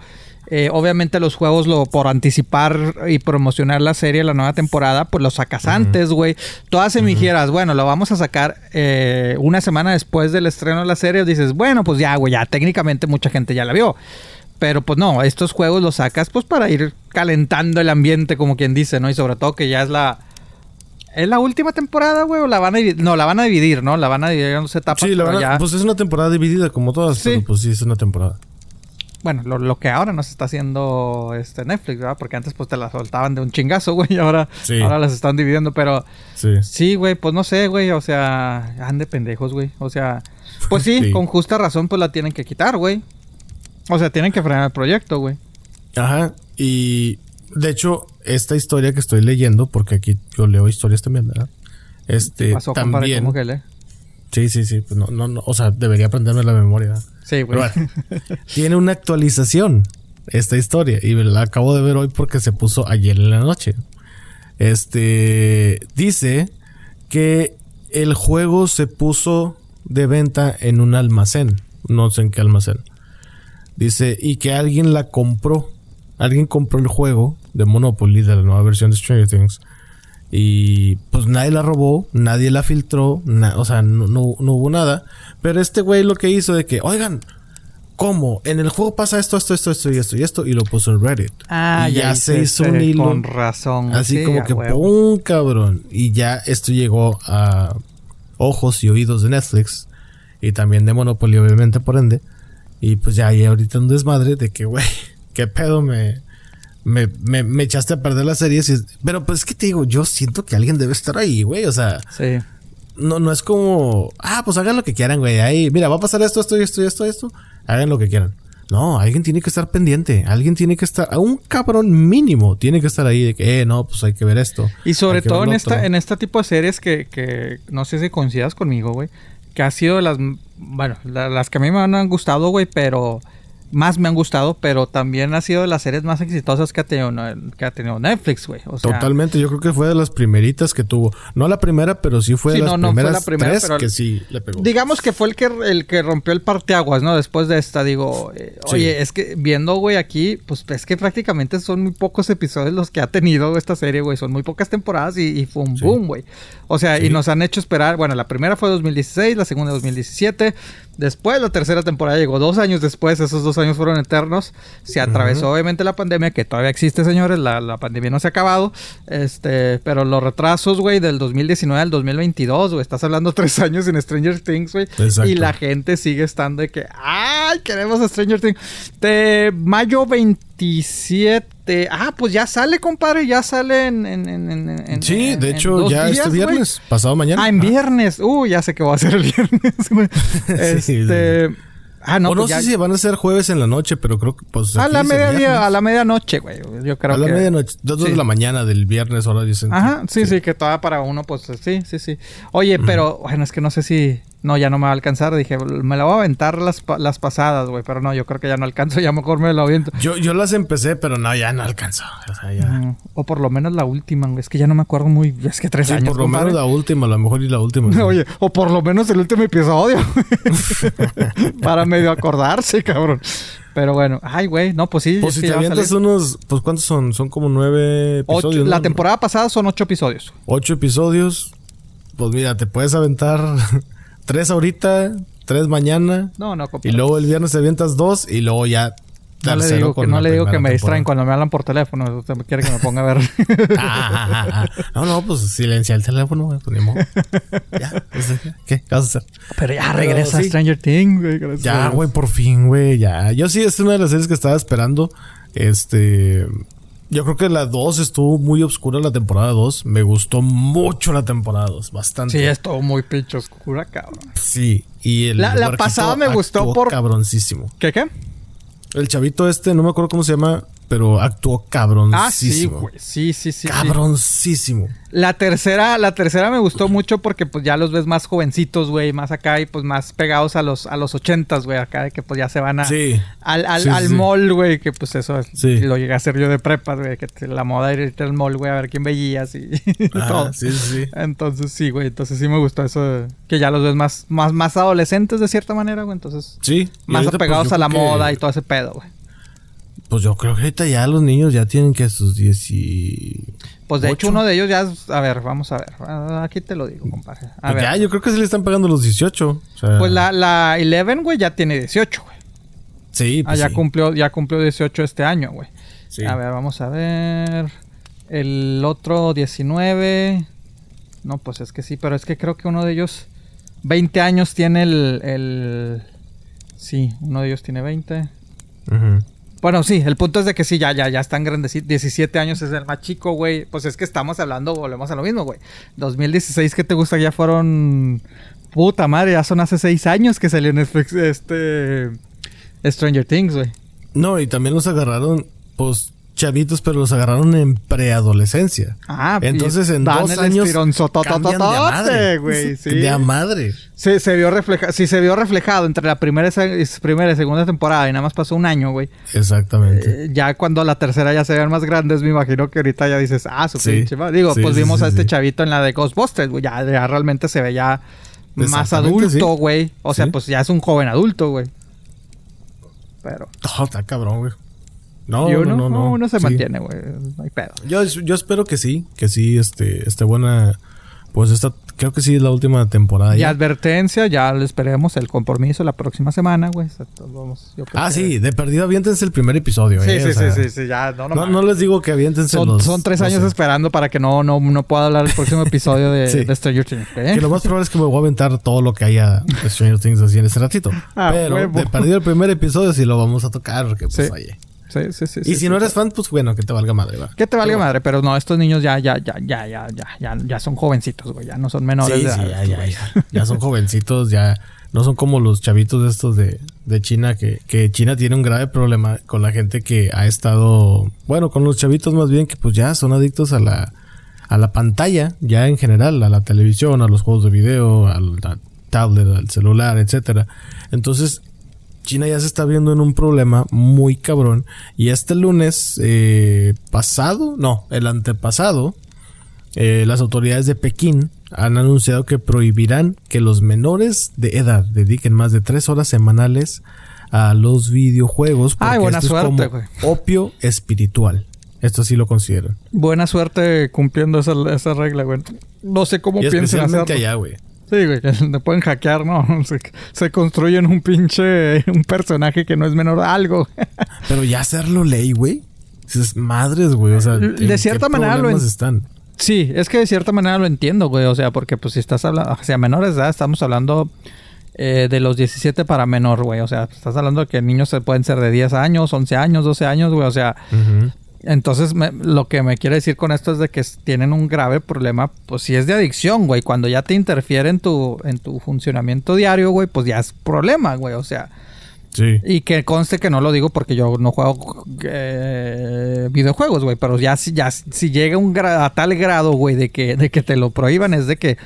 Obviamente los juegos, por anticipar y promocionar la serie, la nueva temporada, pues los sacas antes, güey. Todas se me dijeras, bueno, lo vamos a sacar una semana después del estreno de la serie, dices, bueno, pues ya, güey, ya técnicamente mucha gente ya la vio. Pero pues no, estos juegos los sacas pues para ir calentando el ambiente, como quien dice, ¿no? Y sobre todo que ya es la... ¿Es la última temporada, güey? ¿O la van a dividir? No, la van a dividir, ¿no? La van a dividir en dos etapas. Sí, ya... pues es una temporada dividida como todas. Sí. Pero pues sí, es una temporada. Bueno, lo que ahora nos está haciendo Netflix, ¿verdad? Porque antes pues te las soltaban de un chingazo, güey. Y ahora las están dividiendo, pero... Sí, güey, pues no sé, güey. O sea, ande pendejos, güey. O sea, pues sí, con justa razón pues la tienen que quitar, güey. O sea, tienen que frenar el proyecto, güey. Ajá. Y... de hecho, esta historia que estoy leyendo, porque aquí yo leo historias también, ¿verdad? ¿Qué pasó, también, compadre? ¿Cómo que lee? Sí. Pues no, o sea, debería aprenderme la memoria. Sí, güey. Bueno, tiene una actualización esta historia. Y la acabo de ver hoy porque se puso ayer en la noche. Dice que el juego se puso de venta en un almacén. No sé en qué almacén. Dice, y que alguien la compró. Alguien compró el juego de Monopoly, de la nueva versión de Stranger Things. Y pues nadie la robó, nadie la filtró, o sea, no hubo nada. Pero este güey lo que hizo de que, oigan, ¿cómo? En el juego pasa esto. Y lo puso en Reddit. Y ya se hizo un hilo. Con razón. Así sí, como que, ¡pum, cabrón! Y ya esto llegó a ojos y oídos de Netflix. Y también de Monopoly, obviamente, por ende. Y pues ya hay ahorita un desmadre de que, güey... ¿Qué pedo? Me echaste a perder la serie. Pero pues es que te digo, yo siento que alguien debe estar ahí, güey. O sea, sí. no es como, pues hagan lo que quieran, güey. Ahí, mira, va a pasar esto. Hagan lo que quieran. No, alguien tiene que estar pendiente. Alguien tiene que estar, un cabrón mínimo tiene que estar ahí de que, no, pues hay que ver esto. Y sobre todo en este tipo de series que no sé si coincidas conmigo, güey, que ha sido de las, bueno, las que a mí me han gustado, güey, pero más me han gustado, pero también ha sido de las series más exitosas que ha tenido Netflix, güey. O sea, totalmente, yo creo que fue de las primeritas que tuvo. No la primera, pero sí fue de las primeras, que sí le pegó. Digamos que fue el que rompió el parteaguas, ¿no? Después de esta, digo, sí. Oye, es que viendo, güey, aquí, pues es que prácticamente son muy pocos episodios los que ha tenido esta serie, güey. Son muy pocas temporadas y fue un boom, güey. O sea, sí. Y nos han hecho esperar, bueno, la primera fue 2016, la segunda 2017... Después, la tercera temporada llegó 2 años después. Esos 2 años fueron eternos. Se atravesó, obviamente, la pandemia, que todavía existe, señores. La pandemia no se ha acabado. Pero los retrasos, güey, del 2019 al 2022, güey. Estás hablando 3 años en Stranger Things, güey. Y la gente sigue estando de que... ¡Ay, queremos a Stranger Things! De mayo 27... pues ya sale, compadre. Ya sale en sí, de hecho, ya días, este viernes. Wey. Pasado mañana. En viernes. Ya sé que va a ser el viernes, güey. Sí. No, o pues no sé si van a ser jueves en la noche, pero creo que pues a la medianoche, güey. Yo creo que a la medianoche, 2 de la mañana del viernes, ahora dicen. Ajá, sí, que todavía para uno, pues sí. Oye, pero bueno, es que no sé si ya no me va a alcanzar. Dije, me la voy a aventar las pasadas, güey, pero no, yo creo que ya no alcanzo, ya mejor me la aviento. Yo las empecé, pero no, ya no alcanzo. O sea, ya. O por lo menos la última, güey, es que ya no me acuerdo muy, es que 3 años. Por lo menos la última, a lo mejor y la última. Sí. Oye, o por lo menos el último episodio. Para medio acordarse, cabrón. Pero bueno, ay, güey, no, pues sí. Pues si te avientas unos, pues ¿cuántos son? Son como 9 episodios. 8, ¿no? La temporada pasada son 8 episodios. 8 episodios, pues mira, te puedes aventar... 3 ahorita, 3 mañana. No, compadre. Y luego el viernes te avientas 2 y luego ya tercero con la primera temporada. No le digo que me distraen cuando me hablan por teléfono. Usted quiere que me ponga a ver. No, pues silencia el teléfono, güey. Pues, ni modo. Ya, ¿qué vas a hacer? Pero ya regresa Stranger Things, güey. Gracias. Ya, güey, por fin, güey, ya. Yo sí, es una de las series que estaba esperando. Yo creo que la 2 estuvo muy oscura, la temporada 2. Me gustó mucho la temporada 2, bastante. Sí, estuvo muy pinche oscura, cabrón. Sí, y la pasada me gustó por... cabroncísimo. ¿Qué? El chavito no me acuerdo cómo se llama, pero actuó cabroncísimo. Sí, güey. Sí. Cabroncísimo. Sí. La tercera me gustó mucho porque pues ya los ves más jovencitos, güey, más acá y pues más pegados a los 80s, güey, acá de que pues ya se van al mall, güey, que pues eso lo llegué a hacer yo de prepa, güey, que la moda era irte al mall, güey, a ver quién veías y todo. Sí. Entonces sí, güey, entonces sí me gustó eso de que ya los ves más adolescentes de cierta manera, güey, entonces más apegados pues, a la moda y todo ese pedo, güey. Pues yo creo que ahorita ya los niños ya tienen que sus 10 y... Pues de 8. Hecho uno de ellos ya... A ver, vamos a ver. Aquí te lo digo, compadre. Pues ya, yo creo que sí le están pagando los 18. O sea... Pues la Eleven, güey, ya tiene 18, güey. Sí, pues ya cumplió 18 este año, güey. Sí. A ver, vamos a ver... El otro 19... No, pues es que sí, pero es que creo que uno de ellos... 20 años tiene el... Sí, uno de ellos tiene 20. Ajá. Bueno, sí, el punto es de que sí, ya están grandecitos. 17 años es el más chico, güey. Pues es que estamos hablando, volvemos a lo mismo, güey. 2016, ¿qué te gusta? Ya fueron... Puta madre, ya son hace 6 años que salió Netflix Stranger Things, güey. No, y también los agarraron, pues, chavitos, pero los agarraron en preadolescencia. Entonces en 2 años cambian de a madre, güey. Sí. De a madre. Sí, se vio reflejado entre la primera y segunda temporada y nada más pasó 1 año, güey. Exactamente. Ya cuando la tercera ya se vean más grandes, me imagino que ahorita ya dices, su pinche madre. Digo, pues vimos a este chavito en la de Ghostbusters, güey. Ya realmente se ve ya más adulto, güey. O sea, pues ya es un joven adulto, güey. Pero... está cabrón, güey. No. Uno se mantiene, güey. No hay pedo. Yo espero que sí, esté buena. Pues esta, creo que sí es la última temporada. Y advertencia, ya le esperemos el compromiso la próxima semana, güey. Sí, de perdido aviéntense el primer episodio. Sí, ya. No les digo que aviéntense los... Son 3 años esperando para que no pueda hablar el próximo episodio de Stranger Things. Que lo más probable es que me voy a aventar todo lo que haya de Stranger Things así en este ratito. Pero de perdido el primer episodio sí lo vamos a tocar, porque pues oye... Sí. Y si no eres fan, pues bueno, que te valga madre, ¿verdad? Que te valga madre, pero no, estos niños ya son jovencitos, güey. Ya no son menores de edad. Ya son jovencitos, ya no son como los chavitos estos de China, que China tiene un grave problema con la gente que ha estado, bueno, con los chavitos más bien, que pues ya son adictos a la pantalla, ya en general, a la televisión, a los juegos de video, a la tablet, al celular, etcétera. Entonces, China ya se está viendo en un problema muy cabrón. Y este lunes el antepasado, las autoridades de Pekín han anunciado que prohibirán que los menores de edad dediquen más de 3 horas semanales a los videojuegos, porque es como opio espiritual. Esto sí lo consideran. Buena suerte cumpliendo esa regla, güey. No sé cómo piensan hacerlo. Especialmente allá, güey. Sí, güey, te pueden hackear, ¿no? Se construyen un personaje que no es menor a algo. Pero ya hacerlo ley, güey. Esas madres, güey. O sea, de cierta manera están. Sí, es que de cierta manera lo entiendo, güey. O sea, porque pues si estás hablando, o sea, menores de edad, estamos hablando de los 17 para menor, güey. O sea, estás hablando de que niños se pueden ser de 10 años, 11 años, 12 años, güey. O sea, uh-huh. Entonces, lo que me quiere decir con esto es de que tienen un grave problema, pues si es de adicción, güey. Cuando ya te interfiere en tu funcionamiento diario, güey, pues ya es problema, güey. O sea, sí. Y que conste que no lo digo porque yo no juego videojuegos, güey. Pero ya si llega a tal grado, güey, de que te lo prohíban, es de que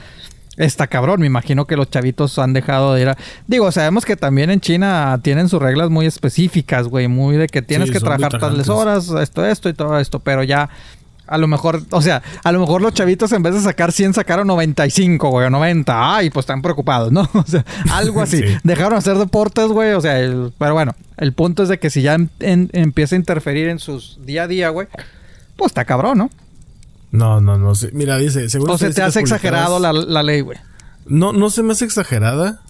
está cabrón. Me imagino que los chavitos han dejado de ir a... Digo, sabemos que también en China tienen sus reglas muy específicas, güey. Muy de que tienes que trabajar tales horas, esto y todo esto. Pero ya, a lo mejor... O sea, a lo mejor los chavitos en vez de sacar 100 sacaron 95, güey. O 90. Ay, pues están preocupados, ¿no? O sea, algo así. Sí. Dejaron hacer deportes, güey. O sea, pero bueno. El punto es de que si ya empieza a interferir en sus día a día, güey. Pues está cabrón, ¿no? No. Mira, dice... ¿O se te hace exagerado la ley, güey? No se me hace exagerada.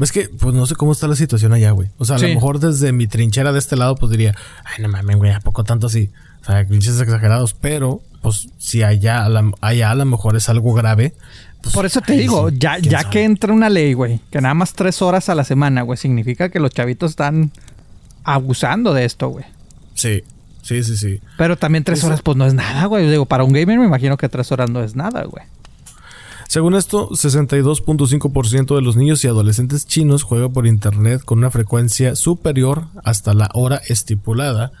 Es que, pues, no sé cómo está la situación allá, güey. O sea, a lo mejor desde mi trinchera de este lado, pues, diría... Ay, no mames, güey, ¿a poco tanto así? O sea, clichés exagerados. Pero, pues, si allá a lo mejor es algo grave... Pues, por eso te digo, sí, ya que entra una ley, güey... Que nada más 3 horas a la semana, güey... Significa que los chavitos están abusando de esto, güey. Sí. Pero también 3 horas, pues, no es nada, güey. Yo digo, para un gamer me imagino que 3 horas no es nada, güey. Según esto, 62.5% de los niños y adolescentes chinos juegan por internet con una frecuencia superior hasta la hora estipulada.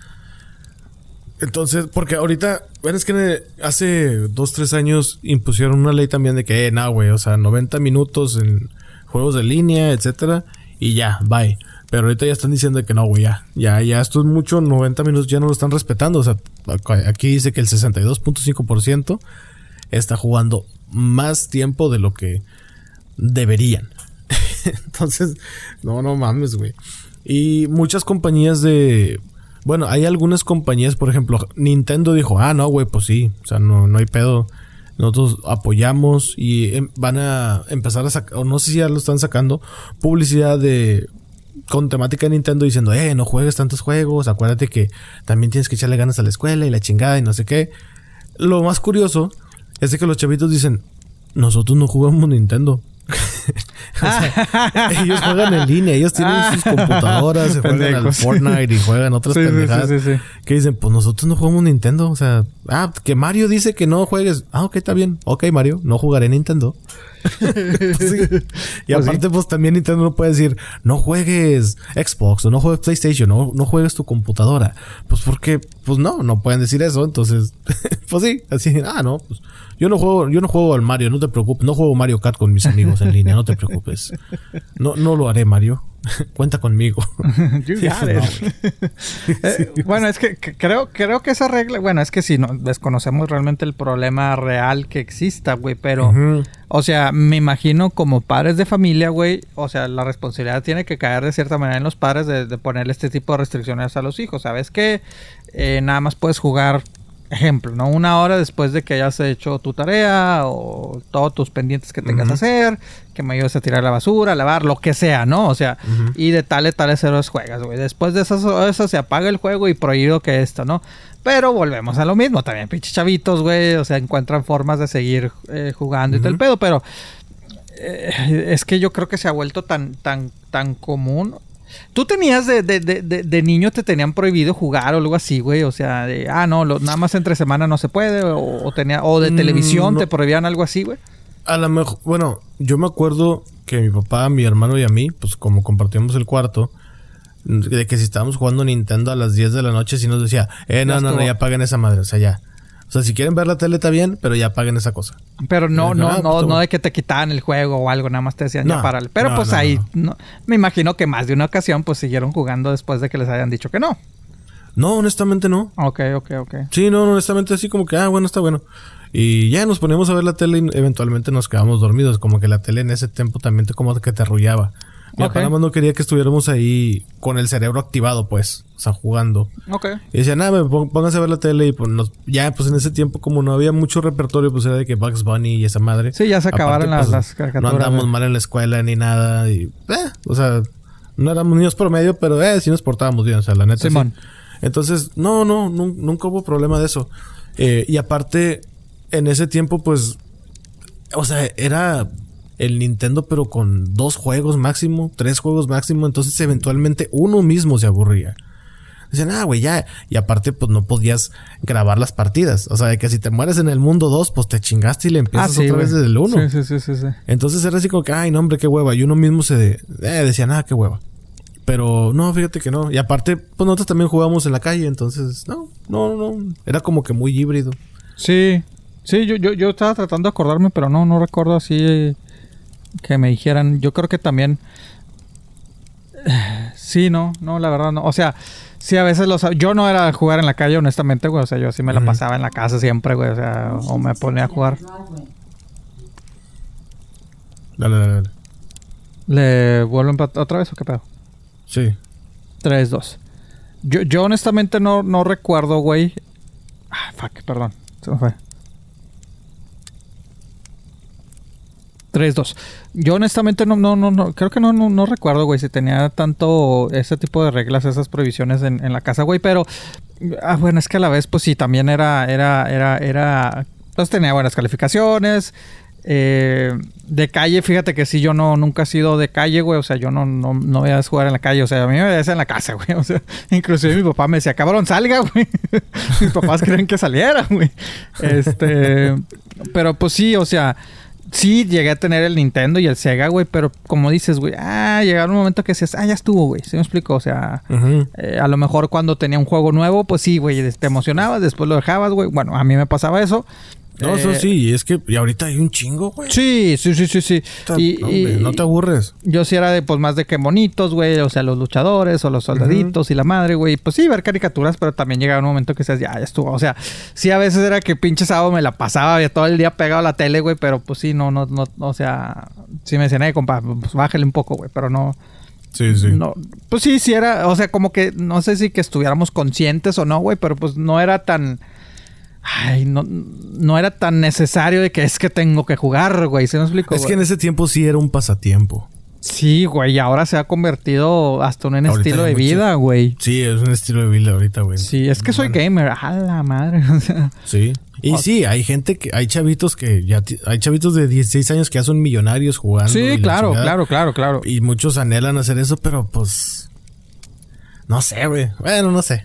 Entonces, porque ahorita... Bueno, es que hace 2-3 años impusieron una ley también de que, güey, o sea, 90 minutos en juegos de línea, etcétera, y ya, bye. Pero ahorita ya están diciendo que no, güey, ya esto es mucho, 90 minutos ya no lo están respetando. O sea, aquí dice que el 62.5% está jugando más tiempo de lo que deberían. Entonces, no mames, güey. Y muchas compañías bueno, hay algunas compañías, por ejemplo, Nintendo dijo, no, güey, pues sí, o sea, no hay pedo. Nosotros apoyamos y van a empezar a sacar, o no sé si ya lo están sacando, publicidad con temática de Nintendo diciendo, no juegues tantos juegos, acuérdate que también tienes que echarle ganas a la escuela y la chingada y no sé qué. Lo más curioso es de que los chavitos dicen, nosotros no jugamos Nintendo. O sea, ellos juegan en línea, ellos tienen sus computadoras, se juegan al Fortnite y juegan otras pendejadas. Sí. Que dicen, pues nosotros no jugamos Nintendo. O sea, que Mario dice que no juegues. Ok, está bien. Ok, Mario, no jugaré Nintendo. Pues, sí. Y pues, aparte, pues también Nintendo no puede decir, no juegues Xbox o no juegues PlayStation o no juegues tu computadora. Pues porque, pues no pueden decir eso. Entonces, pues sí, así, no, pues yo no juego al Mario, no te preocupes, no juego Mario Kart con mis amigos en línea, no te preocupes. No lo haré, Mario. Cuenta conmigo. Bueno, es que creo que esa regla... Bueno, es que si no desconocemos realmente el problema real que exista, güey. Pero, uh-huh. O sea, me imagino como padres de familia, güey. O sea, la responsabilidad tiene que caer de cierta manera en los padres de ponerle este tipo de restricciones a los hijos. ¿Sabes qué? Nada más puedes jugar... Ejemplo, ¿no? 1 hora después de que hayas hecho tu tarea o todos tus pendientes que tengas que uh-huh. hacer, que me ayudes a tirar la basura, a lavar, lo que sea, ¿no? O sea, uh-huh. y de tales horas juegas, güey. Después de esas se apaga el juego y prohibido que esto, ¿no? Pero volvemos a lo mismo también, pinches chavitos, güey. O sea, encuentran formas de seguir jugando uh-huh. y todo el pedo, pero es que yo creo que se ha vuelto tan común Tú tenías de niño, te tenían prohibido jugar o algo así, güey. O sea, nada más entre semana no se puede. O de televisión no, te prohibían algo así, güey. A lo mejor, bueno, yo me acuerdo que mi papá, mi hermano y a mí, pues como compartíamos el cuarto, de que si estábamos jugando Nintendo a las 10 de la noche, sí nos decía, no, ya apaguen esa madre, o sea, ya. O sea, si quieren ver la tele está bien, pero ya apaguen esa cosa. Pero no de que te quitaban el juego o algo, nada más te decían ya párale. Pero me imagino que más de una ocasión pues siguieron jugando después de que les hayan dicho que no. No, honestamente no. Ok. Sí, no, honestamente así como que, bueno, está bueno. Y ya nos poníamos a ver la tele y eventualmente nos quedábamos dormidos. Como que la tele en ese tiempo también como que te arrullaba. Mi papá nada más no quería que estuviéramos ahí con el cerebro activado, pues. O sea, jugando. Ok. Y decía, pónganse a ver la tele. Y pues, pues en ese tiempo, como no había mucho repertorio, pues era de que Bugs Bunny y esa madre. Sí, ya se acabaron las caricaturas. No andamos mal en la escuela ni nada. Y, o sea, no éramos niños promedio, pero sí nos portábamos bien. O sea, la neta. Simón. Sí. Entonces, no, nunca hubo problema de eso. Y aparte, en ese tiempo, pues, o sea, era el Nintendo, pero con 2 juegos máximo, 3 juegos máximo. Entonces, eventualmente, uno mismo se aburría. Dicen, güey, ya. Y aparte, pues, no podías grabar las partidas. O sea, de que si te mueres en el mundo 2, pues, te chingaste y le empiezas otra vez desde el 1. Sí. Entonces, era así como que, ay, no, hombre, qué hueva. Y uno mismo decía, qué hueva. Pero, no, fíjate que no. Y aparte, pues, nosotros también jugábamos en la calle. Entonces, no. Era como que muy híbrido. Sí, yo estaba tratando de acordarme, pero no recuerdo así que me dijeran. Yo creo que también... Sí, no, la verdad no. O sea, sí a veces yo no era jugar en la calle, honestamente, güey. O sea, yo así me la pasaba en la casa siempre, güey. O sea, o me ponía a jugar. Dale. ¿Le vuelven otra vez o qué pedo? Sí. 3, 2. Yo honestamente no recuerdo, güey. Fuck, perdón. Se me fue. 3-2. Yo honestamente no, creo que no recuerdo, güey, si tenía tanto ese tipo de reglas, esas prohibiciones en la casa, güey, pero bueno, es que a la vez, pues sí, también era, pues tenía buenas calificaciones, de calle, fíjate que sí, yo nunca he sido de calle, güey, o sea, yo no voy a jugar en la calle, o sea, a mí me veías en la casa, güey, o sea, inclusive mi papá me decía, cabrón, salga, güey, mis papás creen que saliera, güey, pero pues sí, o sea, sí, llegué a tener el Nintendo y el Sega, güey, pero como dices, güey, llegaron un momento que decías, ya estuvo, güey, ¿sí me explico? O sea, a lo mejor cuando tenía un juego nuevo, pues sí, güey, te emocionabas, después lo dejabas, güey, bueno, a mí me pasaba eso. No, eso sí, es que y ahorita hay un chingo, güey. Sí. No te aburres. Yo sí era de, pues, más de que monitos, güey, o sea, los luchadores o los soldaditos y la madre, güey. Pues sí, ver caricaturas, pero también llegaba un momento que decías, ya estuvo. O sea, sí a veces era que pinche sábado me la pasaba todo el día pegado a la tele, güey, pero pues sí, no, o sea, sí me decían, compa, pues bájale un poco, güey, pero no... Sí. No, pues sí era, o sea, como que, no sé si que estuviéramos conscientes o no, güey, pero pues no era tan... Ay, no era tan necesario de que es que tengo que jugar, güey. ¿Se me explicó? Es que en ese tiempo sí era un pasatiempo. Sí, güey. Y ahora se ha convertido hasta en un estilo de vida, güey. Sí, es un estilo de vida ahorita, güey. Sí, es que soy gamer. A la madre. Sí. Y sí, hay gente que... Hay chavitos de 16 años que ya son millonarios jugando. Sí, claro. Y muchos anhelan hacer eso, pero pues... No sé, güey. Bueno, no sé.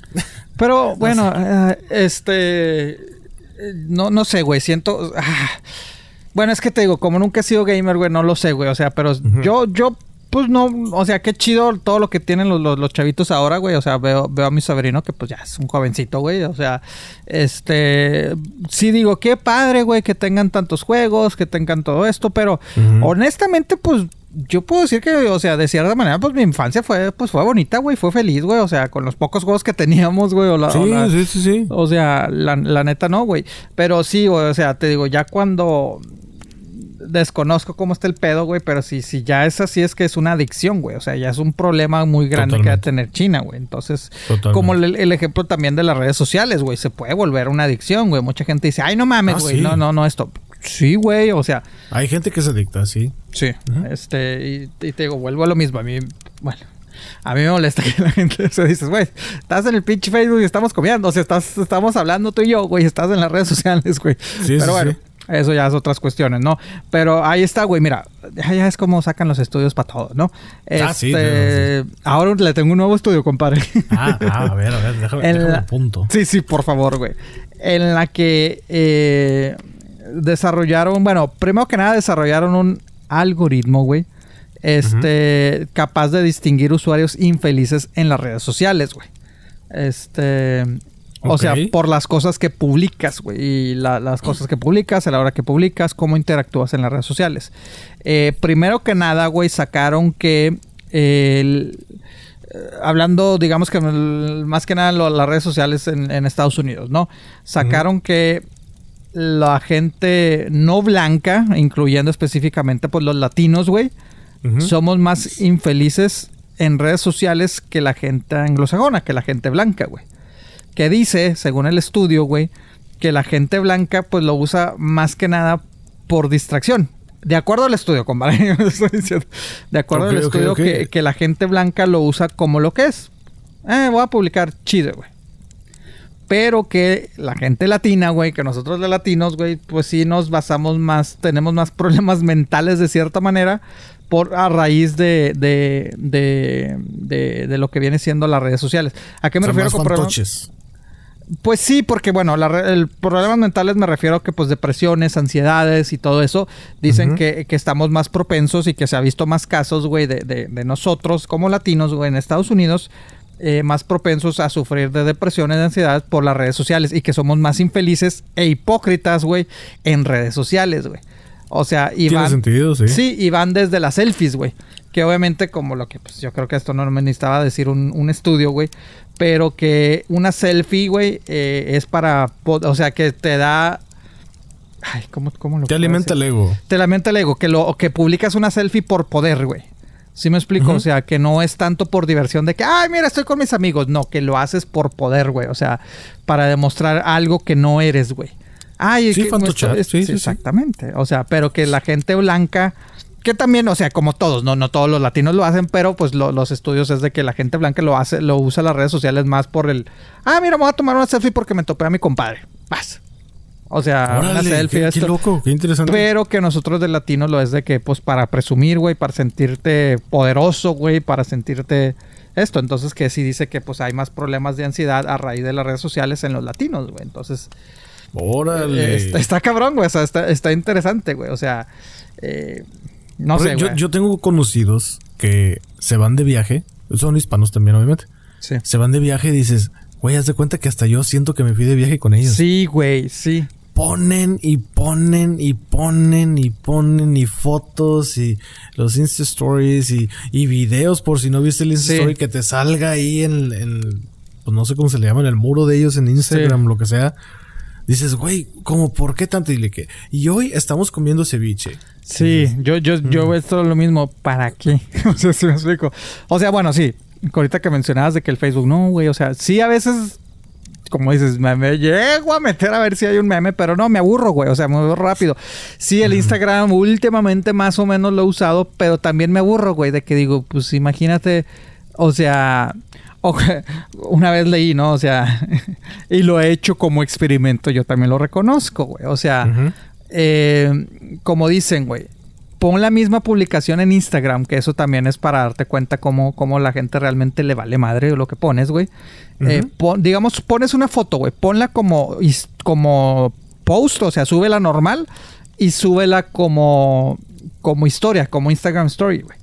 Pero, bueno, no sé. No sé, güey. Siento... Bueno, es que te digo, como nunca he sido gamer, güey, no lo sé, güey. O sea, pero yo... Pues no... O sea, qué chido todo lo que tienen los chavitos ahora, güey. O sea, veo a mi sobrino que, pues, ya es un jovencito, güey. O sea, Sí digo, qué padre, güey, que tengan tantos juegos, que tengan todo esto. Pero, honestamente, pues... Yo puedo decir que, o sea, de cierta manera, pues mi infancia fue bonita, güey. Fue feliz, güey. O sea, con los pocos juegos que teníamos, güey. Sí. O sea, la neta no, güey. Pero sí, güey, o sea, te digo, ya cuando desconozco cómo está el pedo, güey. Pero si ya es así, es que es una adicción, güey. O sea, ya es un problema muy grande que va a tener China, güey. Entonces, como el ejemplo también de las redes sociales, güey. Se puede volver una adicción, güey. Mucha gente dice, ay, no mames, güey. Sí. No, esto... Sí, güey, o sea... Hay gente que se adicta, sí. Sí. Y te digo, vuelvo a lo mismo. A mí... Bueno... A mí me molesta que la gente se dice, güey, estás en el pinche Facebook y estamos comiendo. O sea, estamos hablando tú y yo, güey. Estás en las redes sociales, güey. Sí, pero sí, bueno... Sí. eso ya es otras cuestiones, ¿no? Pero ahí está, güey, mira, ya es como sacan los estudios para todo, ¿no? Sí. Ahora le tengo un nuevo estudio, compadre. A ver, déjame un punto. Sí, por favor, güey. En la que desarrollaron, bueno, primero que nada desarrollaron un algoritmo, güey, capaz de distinguir usuarios infelices en las redes sociales, güey. O sea, por las cosas que publicas, güey. Y las cosas que publicas, a la hora que publicas, cómo interactúas en las redes sociales. Primero que nada, güey, sacaron que... hablando, digamos que más que nada las redes sociales en Estados Unidos, ¿no? Sacaron que la gente no blanca, incluyendo específicamente pues los latinos, güey, somos más infelices en redes sociales que la gente anglosajona, que la gente blanca, güey. Que dice, según el estudio, güey, que la gente blanca pues lo usa más que nada por distracción. De acuerdo al estudio, compadre, estoy diciendo. De acuerdo al estudio, que la gente blanca lo usa como lo que es. Voy a publicar chido, güey. Pero que la gente latina, güey, que nosotros los latinos, güey, pues sí nos basamos más, tenemos más problemas mentales de cierta manera a raíz de lo que viene siendo las redes sociales. ¿A qué me refiero con problemas? Pues sí, porque bueno, problemas mentales me refiero a que pues depresiones, ansiedades y todo eso. Dicen que estamos más propensos y que se ha visto más casos, güey, de nosotros como latinos, güey, en Estados Unidos, más propensos a sufrir de depresiones, de ansiedad por las redes sociales, y que somos más infelices e hipócritas, güey, en redes sociales, güey. O sea, y tiene sentido, sí. Sí, y van desde las selfies, güey. Que obviamente, como lo que, pues yo creo que esto no me necesitaba decir un estudio, güey. Pero que una selfie, güey, es para... O sea, que te da... Ay, ¿cómo lo... Te alimenta el ego. Te alimenta el ego. Que publicas una selfie por poder, güey. ¿Sí me explico? O sea, que no es tanto por diversión de que... Ay, mira, estoy con mis amigos. No, que lo haces por poder, güey. O sea, para demostrar algo que no eres, güey. Ay, sí, fantochat. Sí, exactamente. Sí. O sea, pero que la gente blanca... Que también, o sea, como todos, no todos los latinos lo hacen, pero pues los estudios es de que la gente blanca lo usa las redes sociales más por el... Mira, me voy a tomar una selfie porque me topé a mi compadre. Vas. O sea, órale, una selfie. Qué loco, qué interesante. Pero que nosotros de latinos lo es de que, pues, para presumir, güey, para sentirte poderoso, güey, para sentirte esto. Entonces, que sí dice que, pues, hay más problemas de ansiedad a raíz de las redes sociales en los latinos, güey. Entonces... Órale. Está cabrón, güey. O sea, está interesante, güey. O sea... No sé, yo tengo conocidos que se van de viaje. Son hispanos también, obviamente. Sí. Se van de viaje y dices, güey, haz de cuenta que hasta yo siento que me fui de viaje con ellos. Sí, güey, sí. Ponen y fotos y los Insta Stories y videos, por si no viste el Insta Story, que te salga ahí en pues no sé cómo se le llama, en el muro de ellos en Instagram, lo que sea. Dices, güey, ¿cómo? ¿Por qué tanto? Y hoy estamos comiendo ceviche. Sí, yo esto lo mismo. ¿Para qué? O sea, si me explico. O sea, bueno, sí. Ahorita que mencionabas de que el Facebook... No, güey, o sea, sí a veces... Como dices, me llego a meter a ver si hay un meme, pero no, me aburro, güey. O sea, me aburro rápido. Sí, el Instagram últimamente más o menos lo he usado, pero también me aburro, güey. De que digo, pues imagínate... O sea... Una vez leí, ¿no? O sea, y lo he hecho como experimento, yo también lo reconozco, güey. O sea, como dicen, güey, pon la misma publicación en Instagram, que eso también es para darte cuenta cómo la gente realmente le vale madre lo que pones, güey. Digamos, pones una foto, güey, ponla como post, o sea, súbela normal y súbela como historia, como Instagram Story, güey.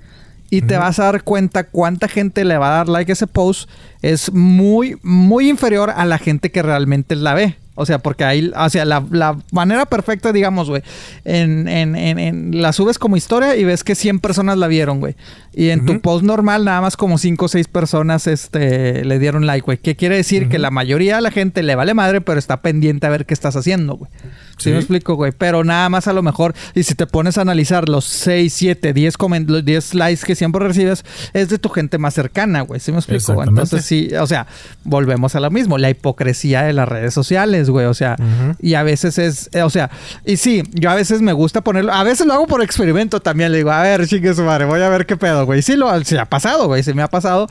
Y te vas a dar cuenta cuánta gente le va a dar like a ese post. Es muy, muy inferior a la gente que realmente la ve. O sea, porque ahí... O sea, la manera perfecta, digamos, güey. La subes como historia y ves que 100 personas la vieron, güey. Y en tu post normal nada más como 5 o 6 personas le dieron like, güey. ¿Qué quiere decir? Que la mayoría de la gente le vale madre, pero está pendiente a ver qué estás haciendo, güey. ¿Sí me explico, güey? Pero nada más a lo mejor... Y si te pones a analizar los 6, 7, 10 los 10 likes que siempre recibes, es de tu gente más cercana, güey. ¿Sí me explico? Entonces sí... O sea, volvemos a lo mismo. La hipocresía de las redes sociales, sociales, güey. O sea, y a veces es... o sea, y sí, yo a veces me gusta ponerlo... A veces lo hago por experimento también. Le digo, a ver, chingue su madre, voy a ver qué pedo, güey. Sí, se ha pasado, güey. Se me ha pasado.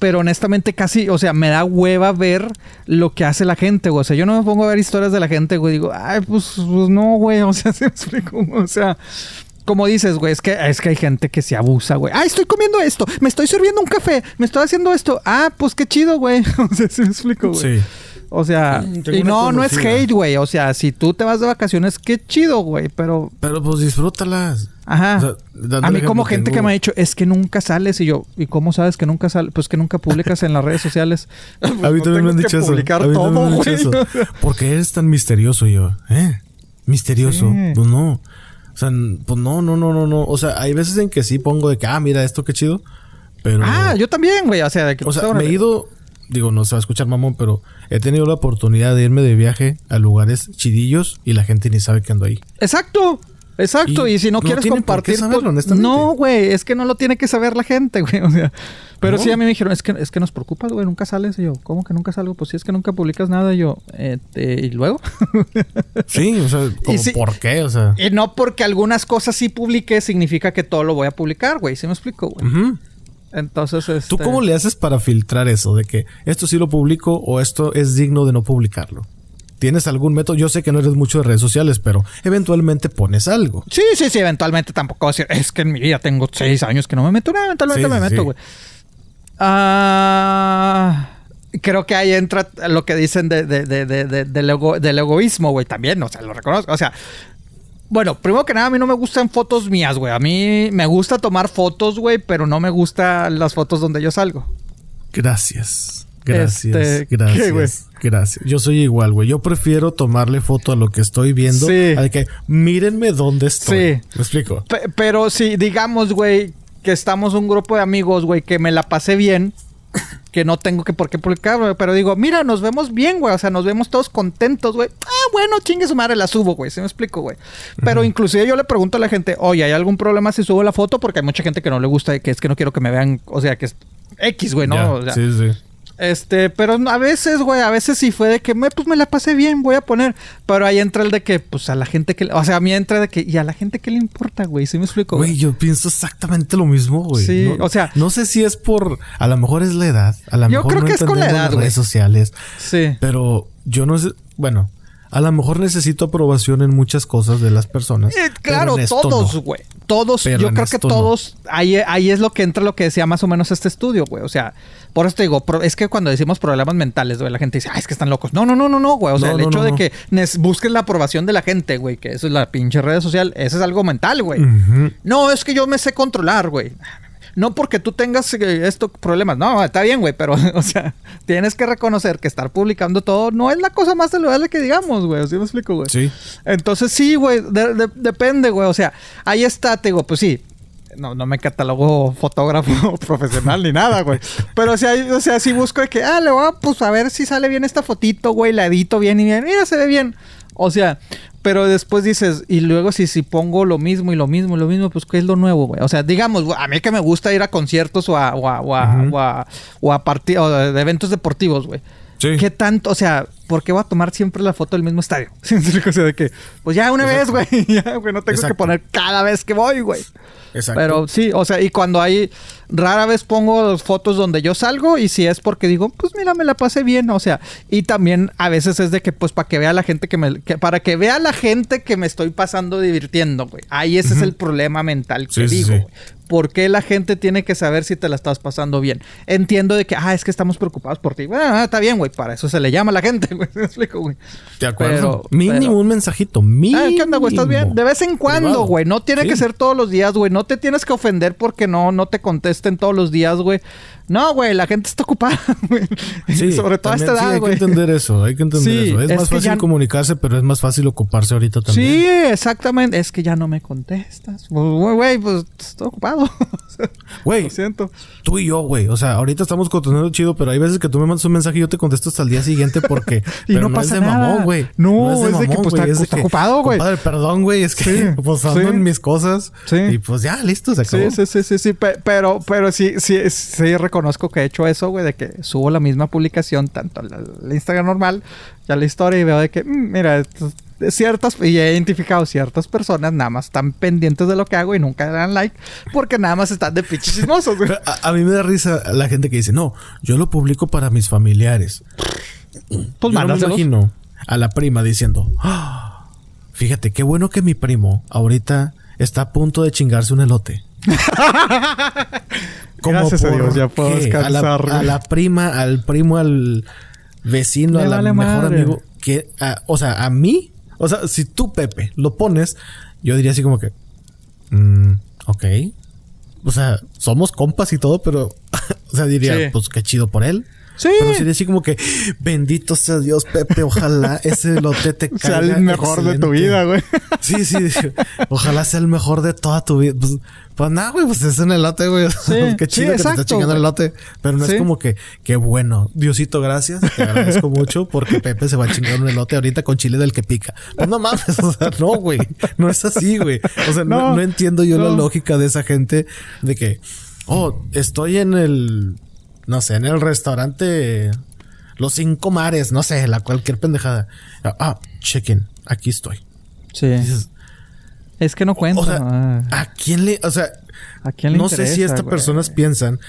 Pero honestamente casi... O sea, me da hueva ver lo que hace la gente, güey. O sea, yo no me pongo a ver historias de la gente, güey. Digo, ay, pues no, güey. O sea, se me explico. O sea... Como dices, güey, es que hay gente que se abusa, güey. Ah, estoy comiendo esto. Me estoy sirviendo un café. Me estoy haciendo esto. Ah, pues qué chido, güey. O sea, ¿sí me explico, güey? Sí. O sea, y no es hate, güey. O sea, si tú te vas de vacaciones, qué chido, güey. Pero pues disfrútalas. Ajá. O sea, a mí como gente que me ha dicho, es que nunca sales. Y yo, ¿y cómo sabes que nunca sales? Pues que nunca publicas en las redes sociales. Pues, a mí también me han dicho eso. Publicar todo, güey. Porque eres tan misterioso, yo. Misterioso. Sí. Pues no. O sea, pues no. O sea, hay veces en que sí pongo de que, mira esto, qué chido. Pero... Ah, yo también, güey. O sea, de que... O sea, me he ido... Digo, no se va a escuchar mamón, pero he tenido la oportunidad de irme de viaje a lugares chidillos y la gente ni sabe que ando ahí. ¡Exacto! Exacto. Y si no quieres compartir... No tiene por qué saberlo, honestamente. No, güey. Es que no lo tiene que saber la gente, güey. O sea... Pero no. Sí, a mí me dijeron, es que nos preocupas, güey, nunca sales. Y yo, ¿cómo que nunca salgo? Pues sí, es que nunca publicas nada. Y yo, ¿y luego? Sí, o sea, como sí, ¿por qué? O sea... Y no porque algunas cosas sí publiqué significa que todo lo voy a publicar, güey. ¿Sí me explico, güey? Uh-huh. Entonces, ¿Tú cómo le haces para filtrar eso? De que esto sí lo publico o esto es digno de no publicarlo. ¿Tienes algún método? Yo sé que no eres mucho de redes sociales, pero eventualmente pones algo. Sí, eventualmente tampoco. Es que en mi vida tengo 6 años que no me meto. No, eventualmente sí, me meto, güey. Creo que ahí entra lo que dicen del egoísmo, güey, también, o sea, lo reconozco, o sea, bueno, primero que nada, a mí no me gustan fotos mías, güey, a mí me gusta tomar fotos, güey, pero no me gustan las fotos donde yo salgo. Gracias. Yo soy igual, güey. Yo prefiero tomarle foto a lo que estoy viendo. Sí. A que mírenme dónde estoy. Sí. ¿Me explico? Pero si digamos, güey, que estamos un grupo de amigos, güey, que me la pasé bien, que no tengo que por qué publicar, güey, pero digo, mira, nos vemos bien, güey, o sea, nos vemos todos contentos, güey. Ah, bueno, chingue su madre, la subo, güey, ¿sí me explico, güey? Pero inclusive yo le pregunto a la gente, oye, ¿hay algún problema si subo la foto? Porque hay mucha gente que no le gusta, que es que no quiero que me vean, o sea, que es X, güey, ¿no? Yeah, o sea, sí. Pero a veces, güey, a veces sí fue de que me la pasé bien, voy a poner. Pero ahí entra el de que, pues a la gente que... O sea, a mí entra de que... ¿Y a la gente qué le importa, güey? ¿Sí me explico? Güey, yo pienso exactamente lo mismo, güey. Sí, no, o sea... No sé si es por... A lo mejor es la edad. A lo mejor creo que es con la edad, las redes sociales. Sí. Pero yo no sé... Bueno, a lo mejor necesito aprobación en muchas cosas de las personas. Claro, todos, güey. No. Todos, pero yo creo que todos... No. Ahí es lo que entra lo que decía más o menos este estudio, güey. O sea... Por eso te digo, es que cuando decimos problemas mentales, güey, la gente dice, es que están locos. No, güey. O sea, el hecho de que busques la aprobación de la gente, güey, que eso es la pinche red social, eso es algo mental, güey. Uh-huh. No, es que yo me sé controlar, güey. No porque tú tengas estos problemas. No, está bien, güey, pero, o sea, tienes que reconocer que estar publicando todo no es la cosa más saludable que digamos, güey. ¿Sí me explico, güey? Sí. Entonces, sí, güey, depende, güey. O sea, ahí está, te digo, pues sí. No me catalogo fotógrafo profesional ni nada, güey. Pero o sea, si busco de que, le voy a, pues, a ver si sale bien esta fotito, güey. La edito bien y bien. Mira, se ve bien. O sea, pero después dices, y luego si pongo lo mismo, pues, ¿qué es lo nuevo, güey? O sea, digamos, güey, a mí que me gusta ir a conciertos o a partidos de eventos deportivos, güey. Sí. ¿Qué tanto? O sea, ¿por qué voy a tomar siempre la foto del mismo estadio? O sea, de que, pues ya una Exacto. vez, güey, ya, güey, no tengo Exacto. que poner cada vez que voy, güey. Exacto. Pero sí, o sea, y cuando hay... Rara vez pongo fotos donde yo salgo y si es porque digo, pues mira, me la pasé bien, o sea, y también a veces es de que, pues, para que vea la gente que me estoy pasando divirtiendo, güey. Ahí ese es el problema mental que digo, güey. ¿Por qué la gente tiene que saber si te la estás pasando bien? Entiendo de que, es que estamos preocupados por ti. Bueno, está bien, güey. Para eso se le llama a la gente, güey. ¿Me explico, güey? De acuerdo. Mínimo un mensajito. Mínimo. ¿Qué onda, güey? ¿Estás bien? De vez en cuando, güey. No tiene que ser todos los días, güey. No te tienes que ofender porque no te contesten todos los días, güey. No, güey. La gente está ocupada, güey. Sí, sobre todo también, a esta edad, güey. Sí, hay que entender eso. Es más fácil comunicarse, pero es más fácil ocuparse ahorita también. Sí, exactamente. Es que ya no me contestas. Güey, pues estoy ocupado. Güey, lo siento. Tú y yo, güey. O sea, ahorita estamos conteniendo chido, pero hay veces que tú me mandas un mensaje y yo te contesto hasta el día siguiente porque Y pero no pasa es de nada. Mamón, güey. No, es de mamón, que pues, wey, está ocupado, güey. Compadre, perdón, güey. Es que pues ando en mis cosas. Sí. Y pues ya, listo, se acabó. Sí. Pero sí reconozco que he hecho eso, güey, de que subo la misma publicación, tanto la Instagram normal, ya la historia, y veo de que, mira, y he identificado ciertas personas nada más están pendientes de lo que hago y nunca le dan like porque nada más están de pinches chismosos, güey. A mí me da risa la gente que dice, no, yo lo publico para mis familiares. Pues yo no me imagino a la prima diciendo, ¡ah! Fíjate, qué bueno que mi primo ahorita está a punto de chingarse un elote. Gracias a Dios, ya puedo descansar. A la prima, al primo, al vecino, a la mejor amigo. Que, o sea, a mí... O sea, si tú, Pepe, lo pones, yo diría así como que... ok. O sea, somos compas y todo, pero... o sea, diría, pues qué chido por él. Sí. Pero sería así como que... Bendito sea Dios, Pepe. Ojalá ese elote te caiga. Sea el mejor excelente de tu vida, güey. Sí. Ojalá sea el mejor de toda tu vida. Pues nada, güey. Pues es un elote, güey. Sí, qué chido que te está chingando el elote. Pero no es como que... Qué bueno. Diosito, gracias. Te agradezco mucho porque Pepe se va a chingar un elote ahorita con chile del que pica. Pues no mames. O sea, no, güey. No es así, güey. O sea, no entiendo yo la lógica de esa gente de que... Oh, estoy en el... No sé, en el restaurante Los Cinco Mares, no sé, cualquier pendejada. Ah, check-in, aquí estoy. Sí. Dices, es que no cuenta. O sea, ¿a quién le? O sea, ¿a quién le no interesa, sé si estas personas piensan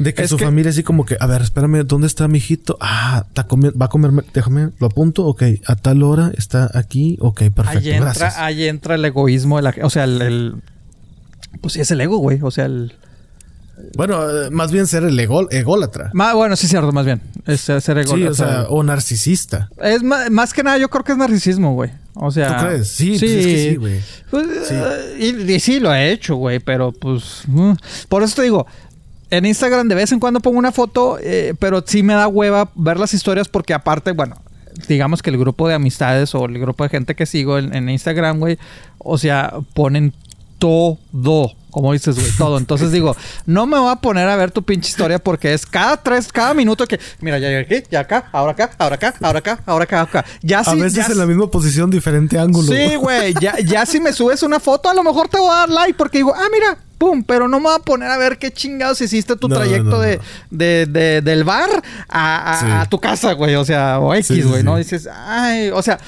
de que es su familia así como que, a ver, espérame, ¿dónde está mi hijito? Ah, va a comerme, déjame, lo apunto, ok, a tal hora está aquí, ok, perfecto, ahí entra, gracias. Ahí entra el egoísmo de la, o sea, pues sí es el ego, güey, o sea, bueno, más bien ser el ególatra. Bueno, sí, cierto, más bien. Es ser ególatra. Sí, o sea, o narcisista. Es más que nada, yo creo que es narcisismo, güey. O sea... ¿Tú crees? Sí, pues es que sí, güey. Pues, sí. Y sí, lo he hecho, güey, pero pues... Por eso te digo, en Instagram de vez en cuando pongo una foto, pero sí me da hueva ver las historias porque aparte, bueno... Digamos que el grupo de amistades o el grupo de gente que sigo en Instagram, güey, o sea, ponen todo... Como dices, güey, todo. Entonces digo, no me voy a poner a ver tu pinche historia porque es cada minuto que... Mira, ya llegué aquí, ya acá, ahora acá, ahora acá, ahora acá, ahora acá, acá. Ya sí, a veces ya en la misma posición, diferente ángulo. Sí, güey. Ya si me subes una foto, a lo mejor te voy a dar like porque digo, ah, mira, pum. Pero no me voy a poner a ver qué chingados hiciste tu trayecto del bar a tu casa, güey. O sea, o X, güey, ¿no? Dices, ay, o sea...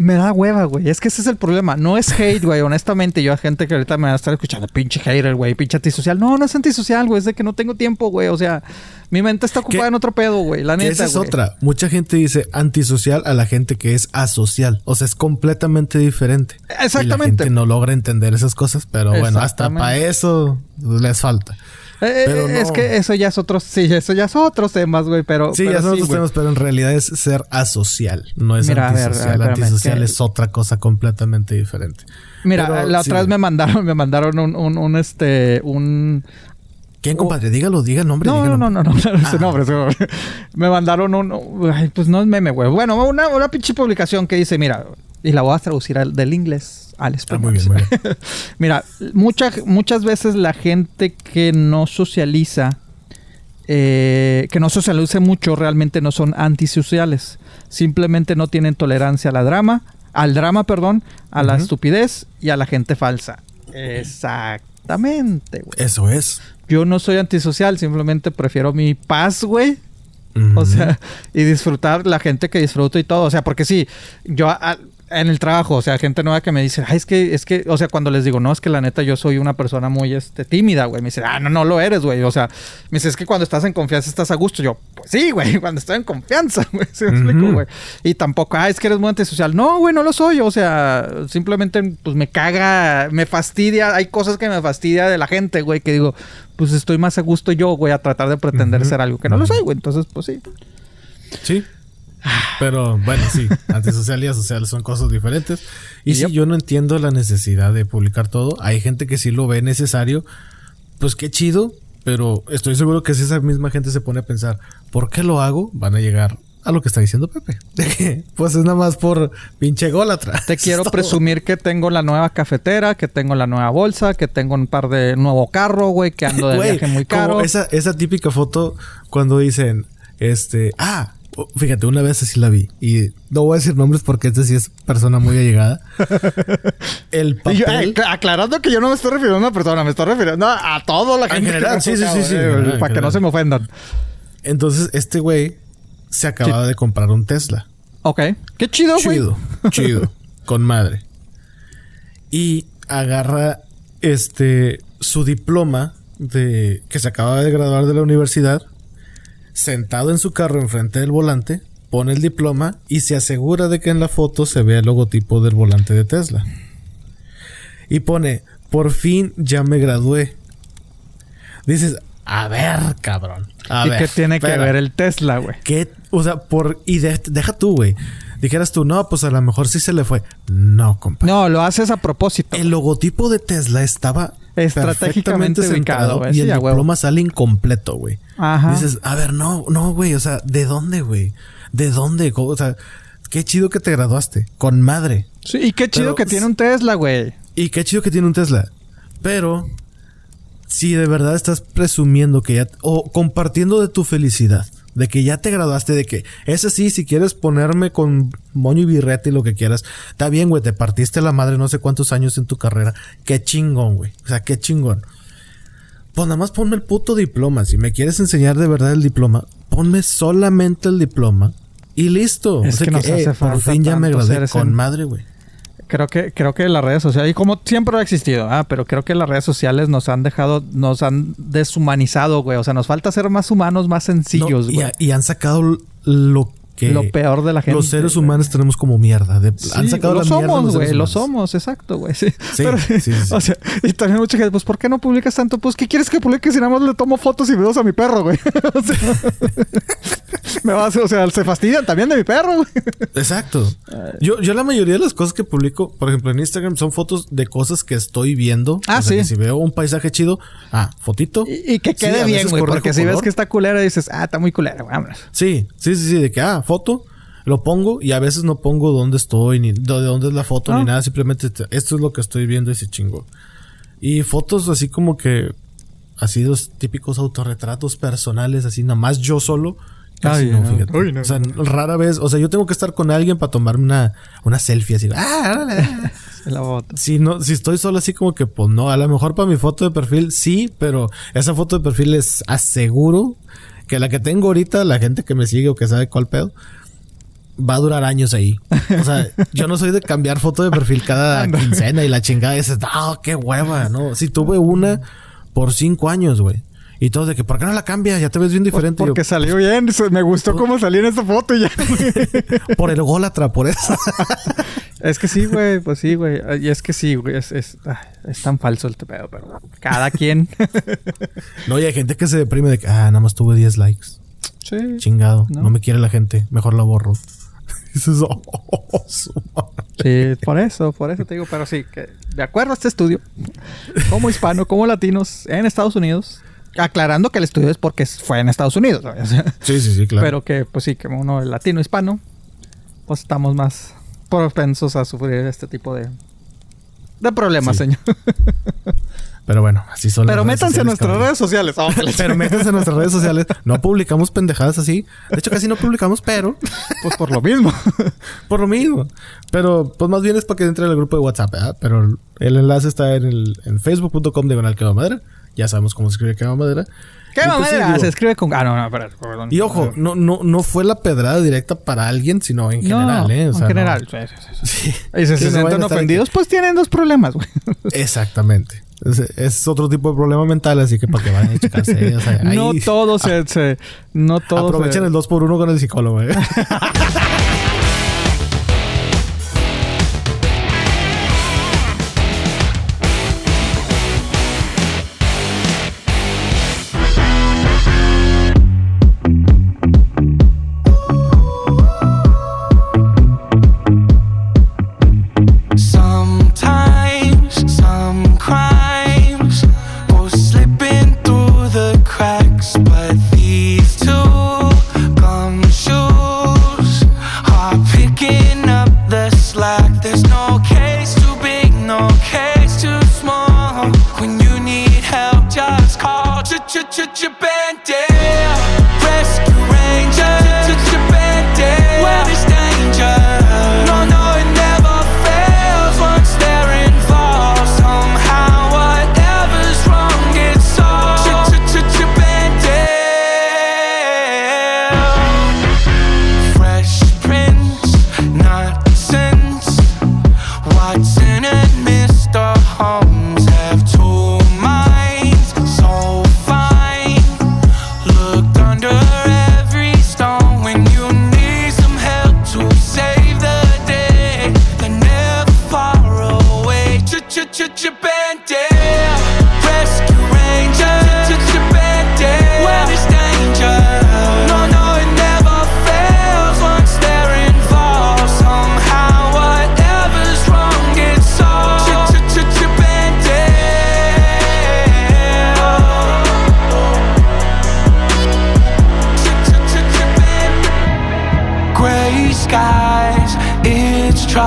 Me da hueva, güey. Es que ese es el problema. No es hate, güey. Honestamente, yo a gente que ahorita me va a estar escuchando, pinche hater, güey, pinche antisocial. No es antisocial, güey. Es de que no tengo tiempo, güey. O sea, mi mente está ocupada en otro pedo, güey. La neta, esa es otra. Mucha gente dice antisocial a la gente que es asocial. O sea, es completamente diferente. Exactamente. Y la gente no logra entender esas cosas, pero bueno, hasta para eso les falta. Pero no. Es que eso ya es otro... Sí, eso ya es otros temas, güey, pero... Sí, pero ya son otros temas, pero en realidad es ser asocial. No es antisocial. Antisocial es otra cosa completamente diferente. Mira, pero, la otra vez me mandaron un ¿Quién, compadre? Dígalo, diga el nombre. No. Su nombre, Me mandaron un... Ay, pues no es meme, güey. Bueno, una pinche publicación que dice, mira... Y la voy a traducir del inglés al español. Ah, muy bien, muy bien. Mira, muchas veces la gente que no socializa, que no socializa mucho, realmente no son antisociales. Simplemente no tienen tolerancia al drama, a la estupidez y a la gente falsa. Exactamente, güey. Eso es. Yo no soy antisocial, simplemente prefiero mi paz, güey. O sea, y disfrutar la gente que disfruto y todo. O sea, porque sí, yo... en el trabajo, o sea, gente nueva que me dice, ay, es que, o sea, cuando les digo, no, es que la neta yo soy una persona muy, tímida, güey. Me dice, ah, no lo eres, güey. O sea, me dice, es que cuando estás en confianza estás a gusto. Yo, pues sí, güey, cuando estoy en confianza, güey. ¿Sí me explico, güey? Y tampoco, es que eres muy antisocial. No, güey, no lo soy. O sea, simplemente, pues me caga, me fastidia. Hay cosas que me fastidia de la gente, güey, que digo, pues estoy más a gusto yo, güey, a tratar de pretender ser algo que no lo soy, güey. Entonces, pues sí. Sí. Pero bueno, sí, antisocial y asocial son cosas diferentes. Y sí, yo no entiendo la necesidad de publicar todo. Hay gente que sí lo ve necesario. Pues qué chido, pero estoy seguro que si esa misma gente se pone a pensar ¿por qué lo hago? Van a llegar a lo que está diciendo Pepe. Pues es nada más por pinche ególatra. Te quiero presumir que tengo la nueva cafetera, que tengo la nueva bolsa, que tengo un par de nuevo carro, güey, que ando de viaje muy caro. Esa típica foto cuando dicen, Fíjate, una vez así la vi. Y no voy a decir nombres porque este sí es persona muy allegada. El papel... aclarando que yo no me estoy refiriendo a una persona. Me estoy refiriendo a toda la gente. En general, sí. Para que no se me ofendan. Entonces, este güey se acababa de comprar un Tesla. Ok. Qué chido, güey. Chido. Con madre. Y agarra su diploma de que se acaba de graduar de la universidad. Sentado en su carro enfrente del volante, pone el diploma y se asegura de que en la foto se vea el logotipo del volante de Tesla. Y pone, por fin ya me gradué. Dices, a ver, cabrón. ¿Y qué tiene que ver el Tesla, güey? ¿Qué? O sea, deja tú, güey. Dijeras tú, no, pues a lo mejor sí se le fue. No, compadre. No, lo haces a propósito. El logotipo de Tesla estaba estratégicamente ubicado, y el diploma sale incompleto, güey. Ajá. Dices, a ver, no, güey. O sea, ¿de dónde, güey? ¿De dónde? O sea, qué chido que te graduaste. Con madre. Sí, y qué chido que tiene un Tesla, güey. Pero, si de verdad estás presumiendo que ya... o compartiendo de tu felicidad. De que ya te graduaste, de que... ese sí, si quieres ponerme con moño y birrete y lo que quieras. Está bien, güey. Te partiste la madre no sé cuántos años en tu carrera. Qué chingón, güey. O sea, qué chingón. Pues nada más ponme el puto diploma. Si me quieres enseñar de verdad el diploma, ponme solamente el diploma. Y listo. Es o sea que nos hace falta por fin ya me gradué con madre, güey. Creo que las redes sociales... y como siempre ha existido... pero creo que las redes sociales nos han dejado... nos han deshumanizado, güey... o sea, nos falta ser más humanos, más sencillos, güey... No, y han sacado lo que... lo peor de la gente... los seres humanos tenemos como mierda... han sacado la mierda... somos, güey... lo somos, exacto, güey... Sí. O sea... y también mucha gente... pues, ¿por qué no publicas tanto? Pues, ¿qué quieres que publique si nada más le tomo fotos y videos a mi perro, güey? O sea... o sea, se fastidian también de mi perro, güey. Exacto. Yo la mayoría de las cosas que publico, por ejemplo, en Instagram, son fotos de cosas que estoy viendo. Ah, o sea, sí. Que si veo un paisaje chido, fotito. Y que quede bien, güey. Porque si ves que está culera, dices, está muy culera, güey. Sí. De que, foto, lo pongo y a veces no pongo dónde estoy, ni de dónde es la foto, ni nada. Simplemente esto es lo que estoy viendo y se chingo. Y fotos así como que... así los típicos autorretratos personales, así nada más yo solo... Fíjate. Uy, no. O sea, rara vez... o sea, yo tengo que estar con alguien para tomarme una selfie así. La foto. Si estoy solo así como que... pues no, a lo mejor para mi foto de perfil sí, pero... esa foto de perfil les aseguro... que la que tengo ahorita, la gente que me sigue o que sabe cuál pedo... va a durar años ahí. O sea, yo no soy de cambiar foto de perfil cada quincena y la chingada. Y dices, qué hueva, ¿no? Si tuve una por 5 años, güey. Y todos de que, ¿por qué no la cambias? Ya te ves bien diferente. Porque salió bien. Me gustó cómo salí en esta foto y ya. Por el ególatra, por eso. Es que sí, güey. Pues sí, güey. Y es que sí, güey. Es tan falso el pedo, pero... cada quien. No, y hay gente que se deprime de que... nada más tuve 10 likes. Sí. Chingado. No me quiere la gente. Mejor la borro. Eso es... sí, por eso te digo. Pero sí, que de acuerdo a este estudio, como hispano, como latinos, en Estados Unidos... aclarando que el estudio es porque fue en Estados Unidos. O sea, sí, claro. Pero que, pues sí, que uno el latino hispano, pues estamos más propensos a sufrir este tipo de problemas, sí. Señor. Pero bueno, así son. Pero métanse en nuestras redes sociales. Pero métanse en nuestras redes sociales. No publicamos pendejadas así. De hecho, casi no publicamos, pero... pues por lo mismo. Pero, pues más bien es para que entre en el grupo de WhatsApp, ¿verdad? Pero el enlace está en facebook.com/quemamadera. Ya sabemos cómo se escribe quemamadera. Quemamadera se escribe con... perdón. Y ojo, no fue la pedrada directa para alguien, sino en general, ¿eh? O sea, en general. No. Sí. Y si se sienten ofendidos, pues tienen 2 problemas, güey. Exactamente. Es otro tipo de problema mental, así que para que vayan a checarse. O sea, no todos aprovechen el 2x1 con el psicólogo, ¿eh?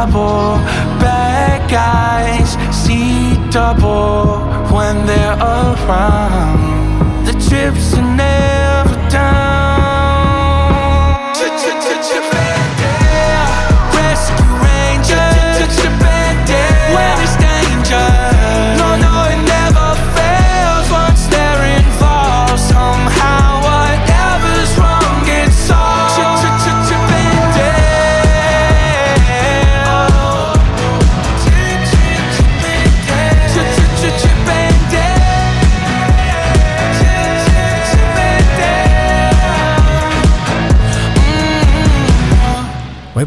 trouble. Bad guys see double when they're around. The chips are never down. Chip and Dale, Rescue Rangers. Chip and Dale, when there's danger.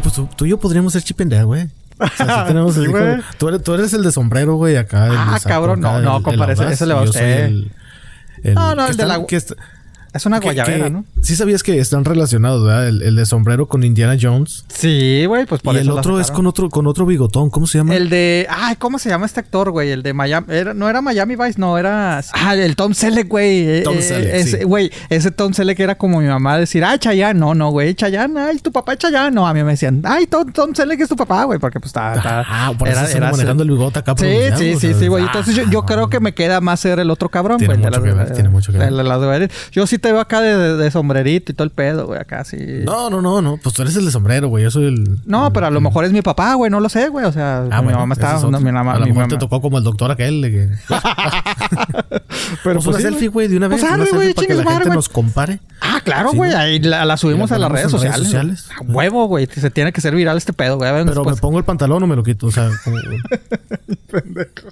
Pues tú y yo podríamos ser Chip and Dale, güey. O sea, sí tenemos el hijo, tú eres el de sombrero, güey, acá. Ah, cabrón, acá, no, compadre, ese le va a usted. No, el de la... Es una guayabera, ¿no? Sí sabías que están relacionados, ¿verdad? El de sombrero con Indiana Jones. Sí, güey, pues por y eso. Y el otro es con otro bigotón. ¿Cómo se llama? El de... Ay, ¿cómo se llama este actor, güey? El de Miami... no era Miami Vice, no, era... Ah, el Tom Selleck, güey. Tom Selleck, güey, sí. Ese Tom Selleck era como mi mamá decir... Ay, Chayanne. No, güey. Chayanne. Ay, tu papá es Chayanne. No, a mí me decían... Ay, Tom Selleck es tu papá, güey. Porque pues estaba... Ah, por eso era manejando el bigote acá. Sí, güey. Entonces yo creo que me queda más ser el otro cabrón, güey. Tiene mucho que ver. Yo sí te veo acá de sombrerito y todo el pedo, güey, acá sí. No. Pues tú eres el de sombrero, güey. Yo soy el... No, pero a lo mejor es mi papá, güey. No lo sé, güey. O sea, mi mamá estaba... a lo mejor te tocó como el doctor aquel de que... Pero pues una selfie, güey, de una vez. Una selfie para que la gente nos compare. Ah, claro, güey. Ahí la subimos a las redes sociales. A huevo, güey. Se tiene que ser viral este pedo, güey. Pero me pongo el pantalón o me lo quito. O sea, como... Pendejo.